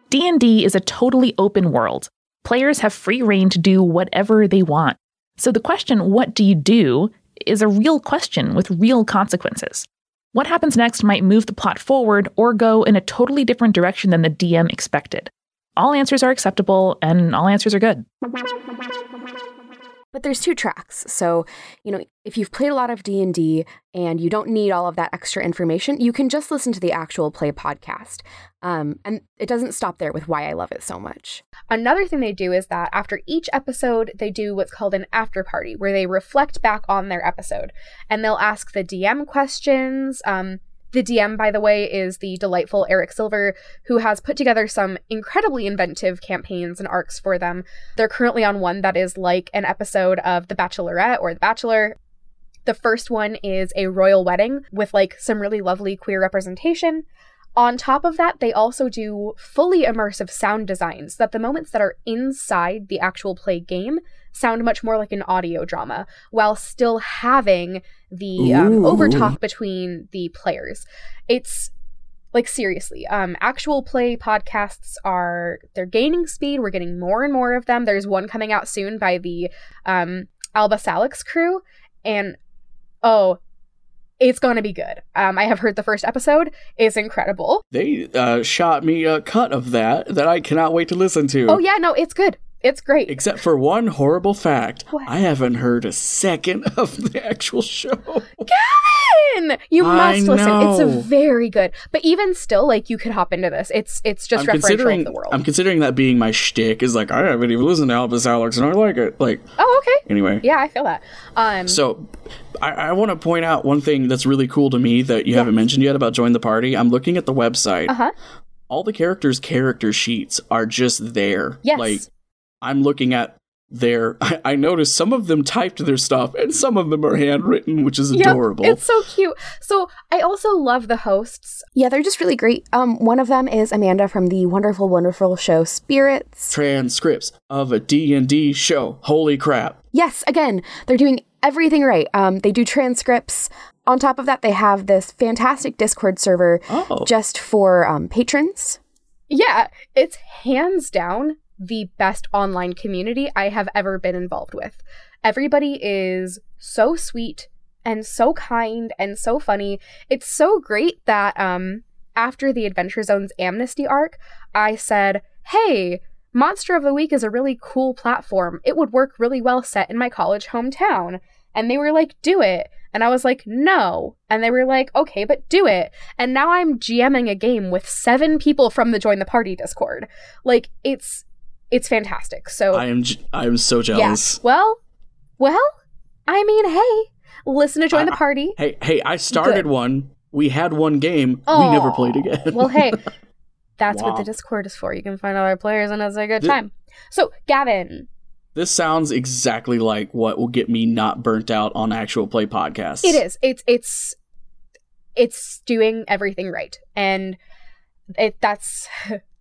D and D is a totally open world. Players have free rein to do whatever they want. So the question, what do you do, is a real question with real consequences. What happens next might move the plot forward or go in a totally different direction than the D M expected. All answers are acceptable and all answers are good. But there's two tracks, so, you know, if you've played a lot of D and D and you don't need all of that extra information, you can just listen to the actual play podcast. Um, and it doesn't stop there with why I love it so much. Another thing they do is that after each episode, they do what's called an after party, where they reflect back on their episode. And they'll ask the D M questions. Um, the D M, by the way, is the delightful Eric Silver, who has put together some incredibly inventive campaigns and arcs for them. They're currently on one that is like an episode of The Bachelorette or The Bachelor. The first one is a royal wedding with like some really lovely queer representation. On top of that, they also do fully immersive sound designs, so that the moments that are inside the actual play game sound much more like an audio drama, while still having the um, overtalk between the players. It's like, seriously, um, actual play podcasts are, they're gaining speed. We're getting more and more of them. There's one coming out soon by the um, Alba Salix crew. And oh, it's going to be good. Um, I have heard the first episode is incredible. They uh, shot me a cut of that that I cannot wait to listen to. Oh, yeah. No, it's good. It's great. Except for one horrible fact. What? I haven't heard a second of the actual show. Gavin! You I must listen. Know. It's a very good. But even still, like, you could hop into this. It's it's just I'm referential to the world. I'm considering that being my shtick is like, I haven't even listened to Albus Alex and I like it. Like, oh, okay. Anyway. Yeah, I feel that. Um, so I, I want to point out one thing that's really cool to me that you yeah. haven't mentioned yet about Join the Party. I'm looking at the website. Uh-huh. All the characters' character sheets are just there. Yes. Like, I'm looking at There, I, I noticed some of them typed their stuff and some of them are handwritten, which is adorable. Yep, it's so cute. So I also love the hosts. Yeah, they're just really great. Um, one of them is Amanda from the wonderful, wonderful show Spirits. Transcripts of a D and D show. Holy crap. Yes, again, they're doing everything right. Um, they do transcripts. On top of that, they have this fantastic Discord server oh. just for um, patrons. Yeah, it's hands down the best online community I have ever been involved with. Everybody is so sweet and so kind and so funny. It's so great that um, after the Adventure Zone's Amnesty arc, I said, hey, Monster of the Week is a really cool platform. It would work really well set in my college hometown. And they were like, do it. And I was like, no. And they were like, okay, but do it. And now I'm GMing a game with seven people from the Join the Party Discord. Like, it's It's fantastic. So I am I am so jealous. Yeah. Well, well, I mean, hey, listen to Join I, the Party. I, hey, hey, I started Good. one. We had one game. Aww. We never played again. Well, hey, that's wow. what the Discord is for. You can find other players and it's a good this, time. So, Gavin. This sounds exactly like what will get me not burnt out on actual play podcasts. It is. It's it's it's doing everything right. And it that's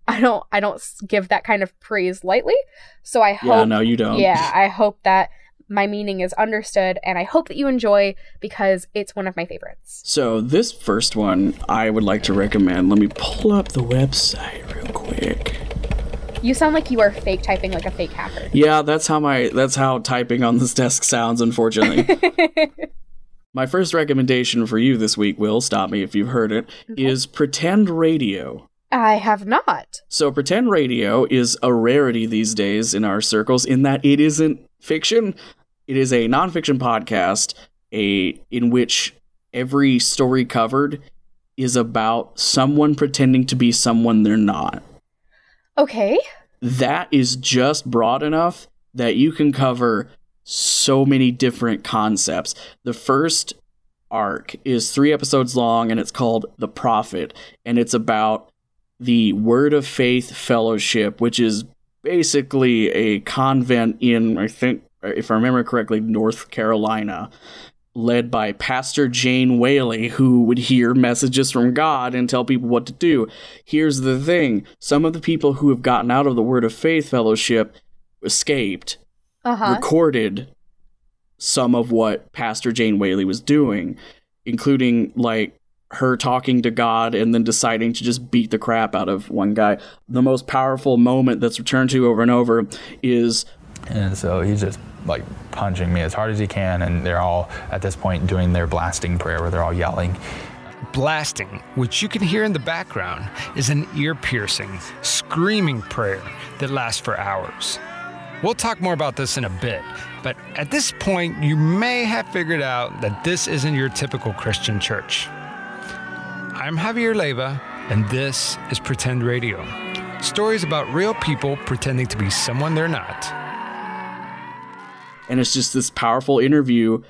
I don't I don't give that kind of praise lightly, so I hope... Yeah, no, you don't. Yeah, I hope that my meaning is understood, and I hope that you enjoy, because it's one of my favorites. So this first one I would like to recommend. Let me pull up the website real quick. You sound like you are fake typing like a fake hacker. Yeah, that's how my that's how typing on this desk sounds, unfortunately. My first recommendation for you this week, Will, stop me if you've heard it, okay. is Pretend Radio. I have not. So Pretend Radio is a rarity these days in our circles in that it isn't fiction. It is a nonfiction podcast a in which every story covered is about someone pretending to be someone they're not. Okay. That is just broad enough that you can cover so many different concepts. The first arc is three episodes long, and it's called The Prophet, and it's about the Word of Faith Fellowship, which is basically a convent in, I think, if I remember correctly, North Carolina, led by Pastor Jane Whaley, who would hear messages from God and tell people what to do. Here's the thing. Some of the people who have gotten out of the Word of Faith Fellowship escaped, uh-huh. recorded some of what Pastor Jane Whaley was doing, including, like, her talking to God and then deciding to just beat the crap out of one guy. The most powerful moment that's returned to over and over is... And so he's just, like, punching me as hard as he can, and they're all, at this point, doing their blasting prayer where they're all yelling. Blasting, which you can hear in the background, is an ear-piercing, screaming prayer that lasts for hours. We'll talk more about this in a bit, but at this point, you may have figured out that this isn't your typical Christian church. I'm Javier Leyva, and this is Pretend Radio. Stories about real people pretending to be someone they're not. And it's just this powerful interview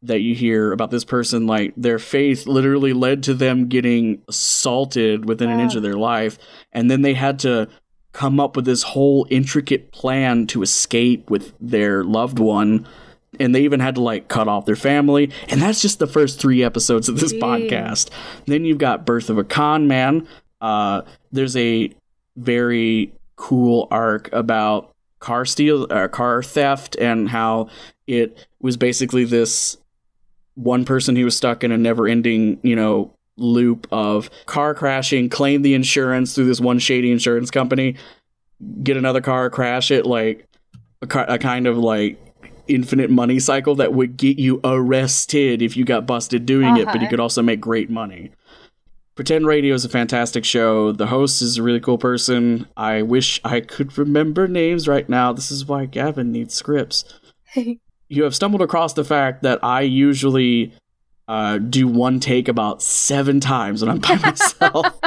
that you hear about this person, like, their faith literally led to them getting assaulted within yeah. an inch of their life, and then they had to come up with this whole intricate plan to escape with their loved one, and they even had to, like, cut off their family. And that's just the first three episodes of this Jeez. podcast. Then you've got Birth of a Con Man. Uh, there's a very cool arc about car steal, uh, car theft, and how it was basically this one person who was stuck in a never-ending, you know, loop of car crashing, claim the insurance through this one shady insurance company, get another car, crash it, like a, car, a kind of like infinite money cycle that would get you arrested if you got busted doing uh-huh. it, but you could also make great money. Pretend Radio is a fantastic show. The host is a really cool person. I wish I could remember names right now. This is why Gavin needs scripts. You have stumbled across the fact that I usually uh, do one take about seven times when I'm by myself.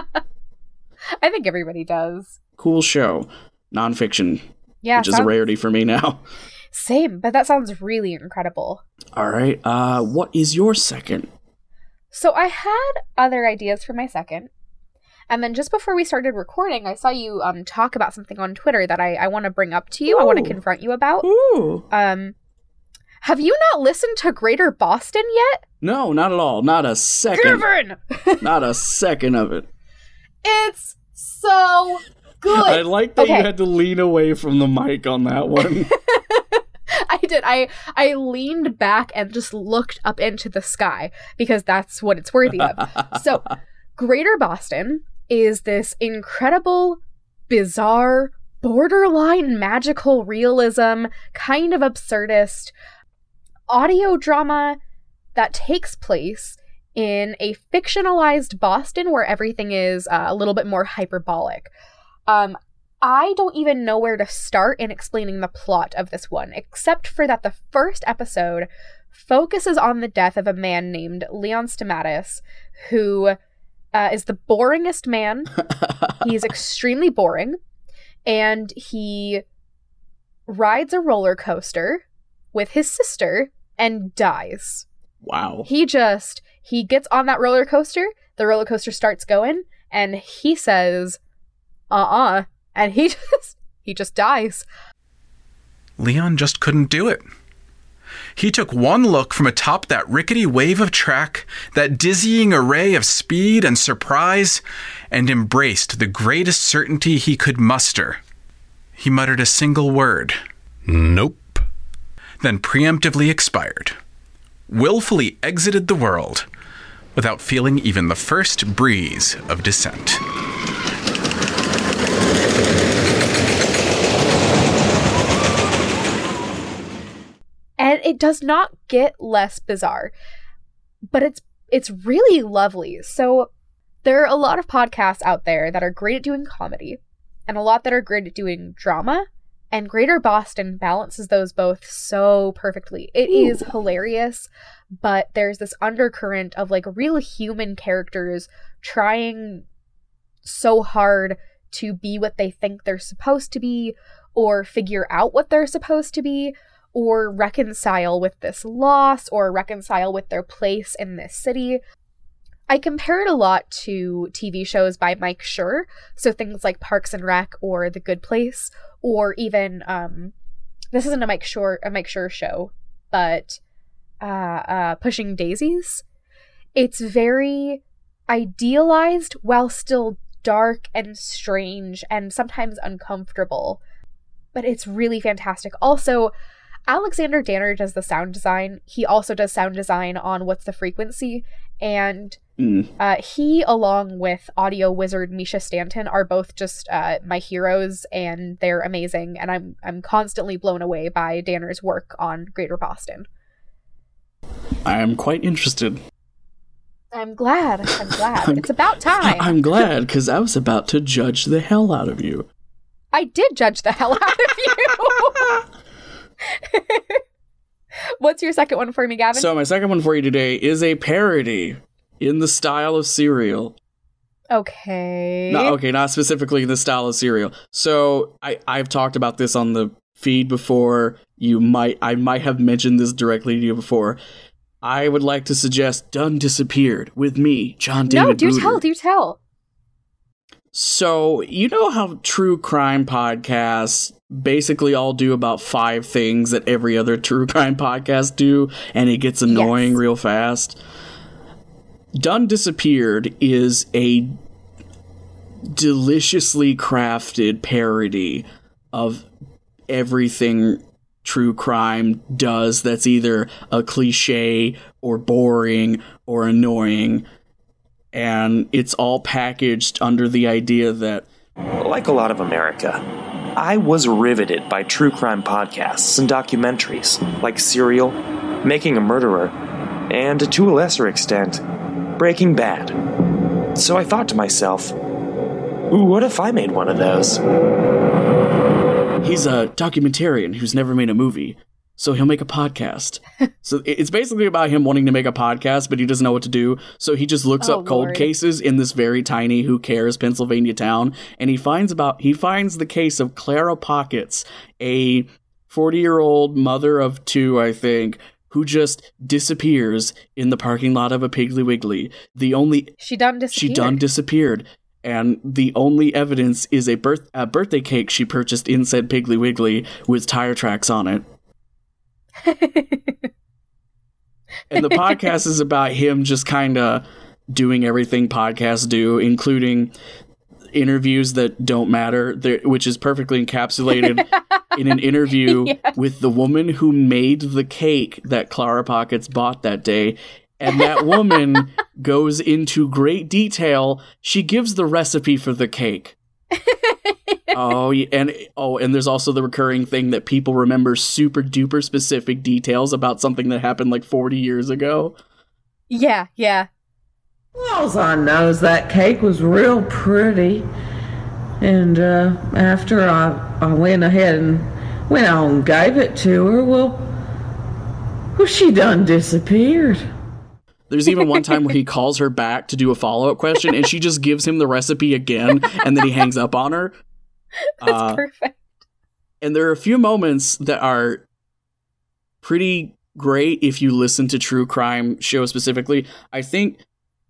I think everybody does. Cool show. Nonfiction. Yeah, which sounds- is a rarity for me now. Same, but that sounds really incredible. All right. Uh, what is your second? So I had other ideas for my second, And then just before we started recording, I saw you um, talk about something on Twitter that I, I want to bring up to you. Ooh. I want to confront you about. Ooh. Um, have you not listened to Greater Boston yet? No, not at all. Not a second. Gavin! Not a second of it. It's so good. I like that okay. you had to lean away from the mic on that one. I did. I I leaned back and just looked up into the sky because that's what it's worthy of. So, Greater Boston is this incredible, bizarre, borderline magical realism, kind of absurdist audio drama that takes place in a fictionalized Boston where everything is uh, a little bit more hyperbolic. Um, I don't even know where to start in explaining the plot of this one, except for that the first episode focuses on the death of a man named Leon Stamatis, who uh, is the boringest man. He's extremely boring, and he rides a roller coaster with his sister and dies. Wow. He just, he gets on that roller coaster, the roller coaster starts going, and he says, uh-uh. And he just, he just dies. Leon just couldn't do it. He took one look from atop that rickety wave of track, that dizzying array of speed and surprise, and embraced the greatest certainty he could muster. He muttered a single word. Nope. Then preemptively expired. Willfully exited the world, without feeling even the first breeze of dissent. And it does not get less bizarre, but it's it's really lovely. So there are a lot of podcasts out there that are great at doing comedy and a lot that are great at doing drama, and Greater Boston balances those both so perfectly. It Ooh. Is hilarious, but there's this undercurrent of like real human characters trying so hard to be what they think they're supposed to be or figure out what they're supposed to be, or reconcile with this loss, or reconcile with their place in this city. I compare it a lot to T V shows by Mike Schur, so things like Parks and Rec or The Good Place, or even, um, this isn't a Mike Schur, a Mike Schur show, but uh, uh, Pushing Daisies. It's very idealized while still dark and strange and sometimes uncomfortable, but it's really fantastic. Also, Alexander Danner does the sound design. He also does sound design on What's the Frequency, and mm. uh, he, along with audio wizard Misha Stanton, are both just uh, my heroes, and they're amazing. And I'm I'm constantly blown away by Danner's work on Greater Boston. I am quite interested. I'm glad. I'm glad. I'm, it's about time. I'm glad because I was about to judge the hell out of you. I did judge the hell out of you. What's your second one for me, Gavin? So my second one for you today is a parody in the style of Serial. Okay. Not, okay, not specifically in the style of Serial. So I, I've talked about this on the feed before. You might, I might have mentioned this directly to you before. I would like to suggest Done Disappeared with me, John David No, do Bruder. Tell, do tell. So you know how true crime podcasts basically all do about five things that every other true crime podcast do, and it gets annoying yes. real fast. Done Disappeared is a deliciously crafted parody of everything true crime does that's either a cliche or boring or annoying, and it's all packaged under the idea that, like a lot of America, I was riveted by true crime podcasts and documentaries like Serial, Making a Murderer, and to a lesser extent, Breaking Bad. So I thought to myself, what if I made one of those? He's a documentarian who's never made a movie, so he'll make a podcast. So it's basically about him wanting to make a podcast, but he doesn't know what to do. So he just looks oh, up cold Lord. cases in this very tiny Who Cares, Pennsylvania town. And he finds about he finds the case of Clara Pockets, a forty-year-old mother of two, I think, who just disappears in the parking lot of a Piggly Wiggly. The only she done disappeared. She done disappeared. and the only evidence is a birth a birthday cake she purchased in said Piggly Wiggly with tire tracks on it. And the podcast is about him just kind of doing everything podcasts do, including interviews that don't matter, which is perfectly encapsulated in an interview yeah. with the woman who made the cake that Clara Pockets bought that day. And that woman goes into great detail. She gives the recipe for the cake. Oh, and oh, and there's also the recurring thing that people remember super duper specific details about something that happened like forty years ago. Yeah, yeah. Well, I knows that cake was real pretty. And uh, after I, I went ahead and went on and gave it to her, well, well, she done disappeared. There's even one time where he calls her back to do a follow-up question, and she just gives him the recipe again, and then he hangs up on her. That's uh, perfect. And there are a few moments that are pretty great if you listen to True Crime shows specifically. I think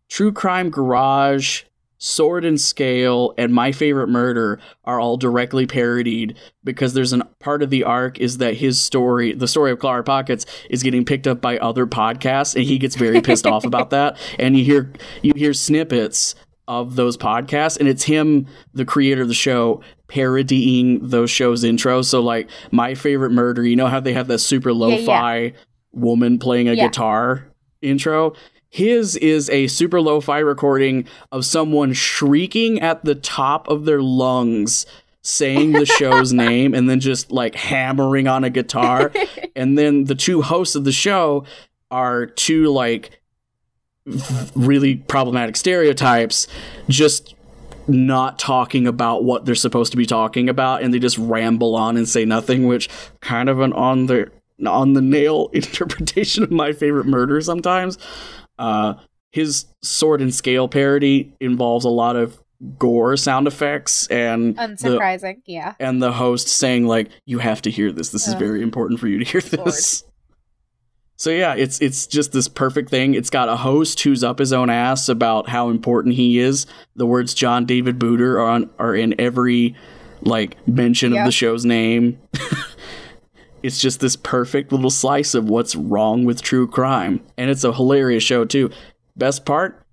True Crime Garage, Sword and Scale, and My Favorite Murder are all directly parodied because there's a part of the arc is that his story, the story of Clara Pockets, is getting picked up by other podcasts, and he gets very pissed off about that. And you hear you hear snippets of those podcasts, and it's him, the creator of the show, parodying those shows' intros. So, like, My Favorite Murder, you know how they have that super lo-fi yeah, yeah. woman playing a yeah. guitar intro? His is a super lo-fi recording of someone shrieking at the top of their lungs, saying the show's name, and then just, like, hammering on a guitar. And then the two hosts of the show are two, like, really problematic stereotypes, just not talking about what they're supposed to be talking about, and they just ramble on and say nothing, which kind of an on the on the nail interpretation of My Favorite Murder sometimes. Uh, his Sword and Scale parody involves a lot of gore sound effects and unsurprising, the, yeah. And the host saying, like, you have to hear this. This uh, is very important for you to hear this. Lord. So yeah, it's it's just this perfect thing. It's got a host who's up his own ass about how important he is. The words John David Booter are on, are in every like mention yep. of the show's name. It's just this perfect little slice of what's wrong with true crime. And it's a hilarious show, too. Best part,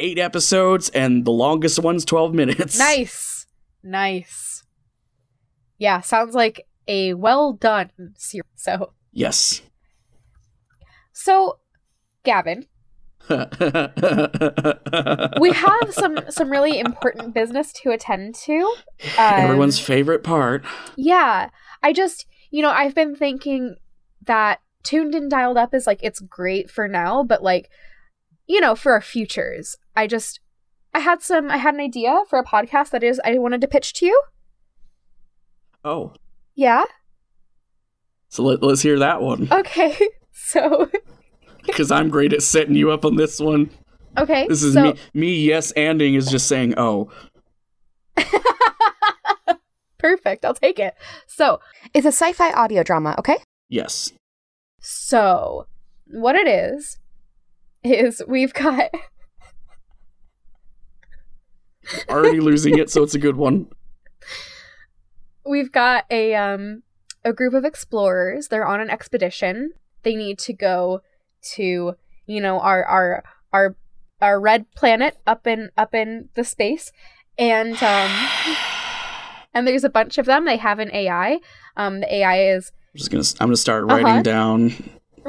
eight episodes, and the longest one's twelve minutes. Nice. Nice. Yeah, sounds like a well-done series. So. Yes. So, Gavin, we have some, some really important business to attend to. Um, Everyone's favorite part. Yeah. I just... You know, I've been thinking that Tuned and Dialed Up is, like, it's great for now, but, like, you know, for our futures, I just, I had some, I had an idea for a podcast that is, I wanted to pitch to you. Oh. Yeah? So let, let's hear that one. Okay, so. Because I'm great at setting you up on this one. Okay, This is so... me, me yes-anding is just saying, oh. Perfect. I'll take it. So it's a sci-fi audio drama, okay? Yes. So what it is, is we've got... Already losing it, so it's a good one. We've got a um a group of explorers. They're on an expedition. They need to go to, you know, our our our, our red planet up in up in the space. And um and there's a bunch of them. They have an A I. Um, the A I is... I'm just gonna, I'm gonna start writing uh-huh. down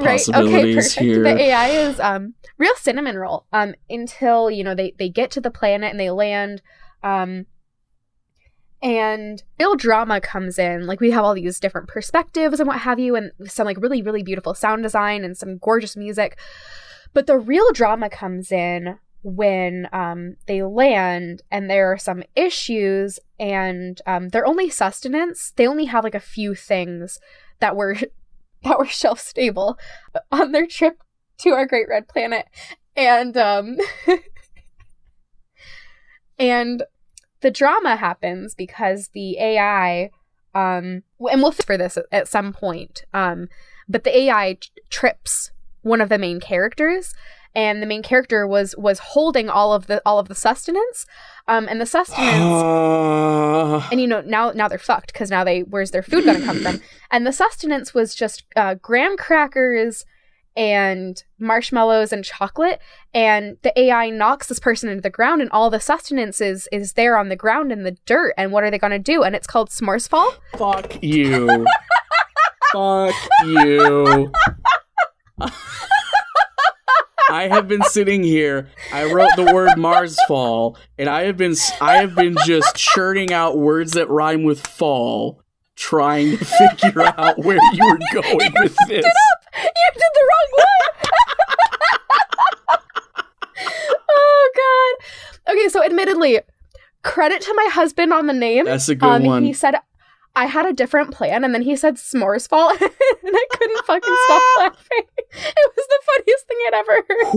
possibilities right. okay, here. The A I is um, real cinnamon roll um, until, you know, they, they get to the planet and they land. Um, and real drama comes in. Like, we have all these different perspectives and what have you, and some, like, really, really beautiful sound design and some gorgeous music. But the real drama comes in when um, they land and there are some issues and um, their only sustenance, they only have like a few things that were that were shelf stable on their trip to our great red planet. And um, and the drama happens because the A I, um, and we'll fix for this at, at some point, um, but the A I t- trips one of the main characters. and the main character was was holding all of the all of the sustenance, um, and the sustenance, and you know now now they're fucked because now they where's their food gonna come from? And the sustenance was just uh, graham crackers and marshmallows and chocolate, and the A I knocks this person into the ground, and all the sustenance is is there on the ground in the dirt. And what are they gonna do? And it's called S'moresfall. Fuck you. Fuck you. I have been sitting here. I wrote the word Marsfall, and I have been I have been just churning out words that rhyme with fall, trying to figure out where you were going you with this. It up. You did the wrong one. Oh God. Okay, so admittedly, credit to my husband on the name. That's a good um, one. He said, I had a different plan, and then he said S'moresfall, and I couldn't fucking stop laughing. It was the funniest thing I'd ever heard.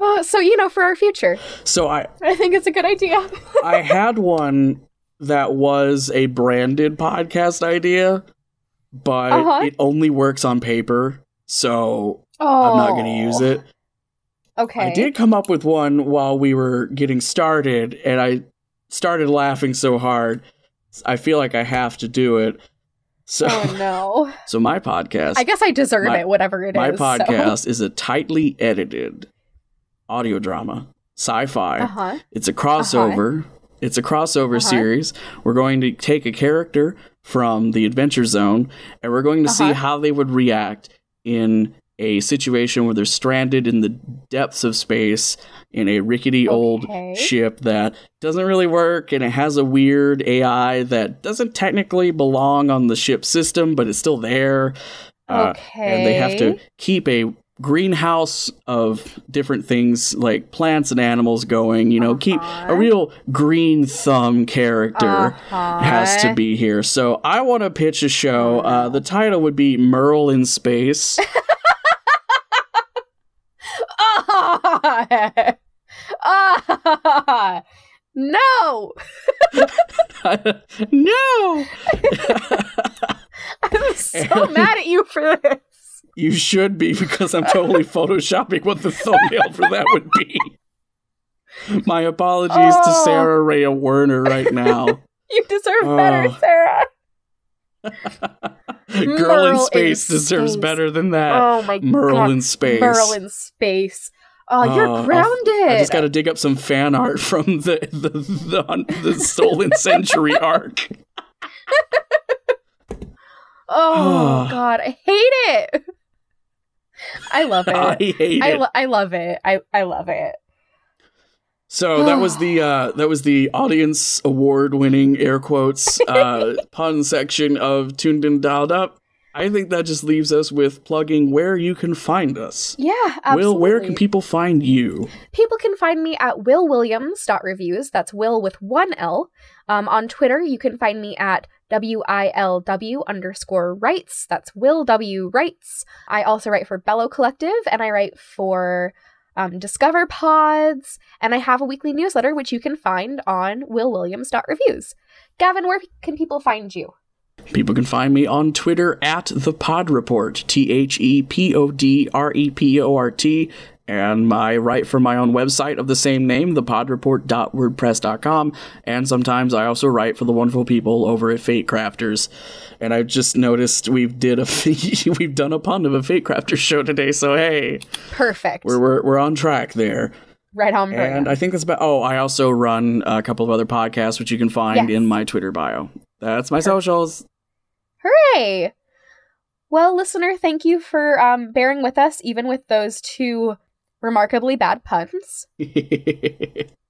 Ooh. Uh, so, you know, for our future. So I... I think it's a good idea. I had one that was a branded podcast idea, but uh-huh. it only works on paper, so oh. I'm not going to use it. Okay. I did come up with one while we were getting started, and I started laughing so hard. I feel like I have to do it. So, oh, no. So my podcast... I guess I deserve my, it, whatever it my is. My podcast so. is a tightly edited audio drama, sci-fi. Uh-huh. It's a crossover. Uh-huh. It's a crossover uh-huh. series. We're going to take a character from the Adventure Zone, and we're going to uh-huh. see how they would react in a situation where they're stranded in the depths of space in a rickety okay. old ship that doesn't really work, and it has a weird A I that doesn't technically belong on the ship system, but it's still there. Okay. Uh, and they have to keep a greenhouse of different things like plants and animals going, you know, uh-huh. keep a real green thumb character uh-huh. has to be here. So I want to pitch a show. Uh, the title would be Merle in Space. Ah! Ah! No! No! I'm so and mad at you for this. You should be, because I'm totally photoshopping what the thumbnail for that would be. My apologies oh. to Sarah Rhea Werner right now. You deserve oh. better, Sarah. Girl Merle in Space in deserves space. Better than that. Oh my Merle God. In Space. Merle in Space. Oh, you're uh, grounded. I just got to dig up some fan art from the the the, the Stolen Century arc. oh, oh God, I hate it. I love it. I hate I lo- it. I love it. I I love it. So that was the uh, that was the audience award winning air quotes uh, pun section of Tuned and Dialed Up. I think that just leaves us with plugging where you can find us. Yeah, absolutely. Will, where can people find you? People can find me at will williams dot reviews. That's Will with one L. Um, on Twitter, you can find me at W I L W underscore writes. That's Will W writes. I also write for Bellow Collective, and I write for um, Discover Pods. And I have a weekly newsletter, which you can find on will williams dot reviews. Gavin, where can people find you? People can find me on Twitter at The Pod Report, T H E P O D R E P O R T, and I write for my own website of the same name, the pod report dot wordpress dot com, and sometimes I also write for the wonderful people over at Fatecrafters. And I just noticed we've did a we've done a pun of a Fatecrafters show today, so hey, perfect. We're we're, we're on track there. Right on. And I think that's about. Oh, I also run a couple of other podcasts, which you can find yes. in my Twitter bio. That's my Hooray. Socials. Hooray! Well, listener, thank you for um, bearing with us, even with those two remarkably bad puns.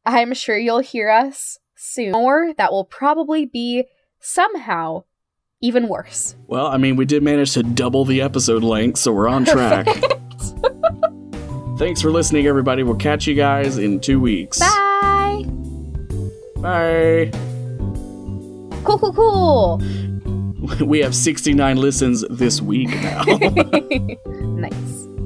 I'm sure you'll hear us soon, or that will probably be somehow even worse. Well, I mean, we did manage to double the episode length, so we're on track. Thanks for listening, everybody. We'll catch you guys in two weeks. Bye! Bye! Cool, cool, cool! We have sixty-nine listens this week now. Nice.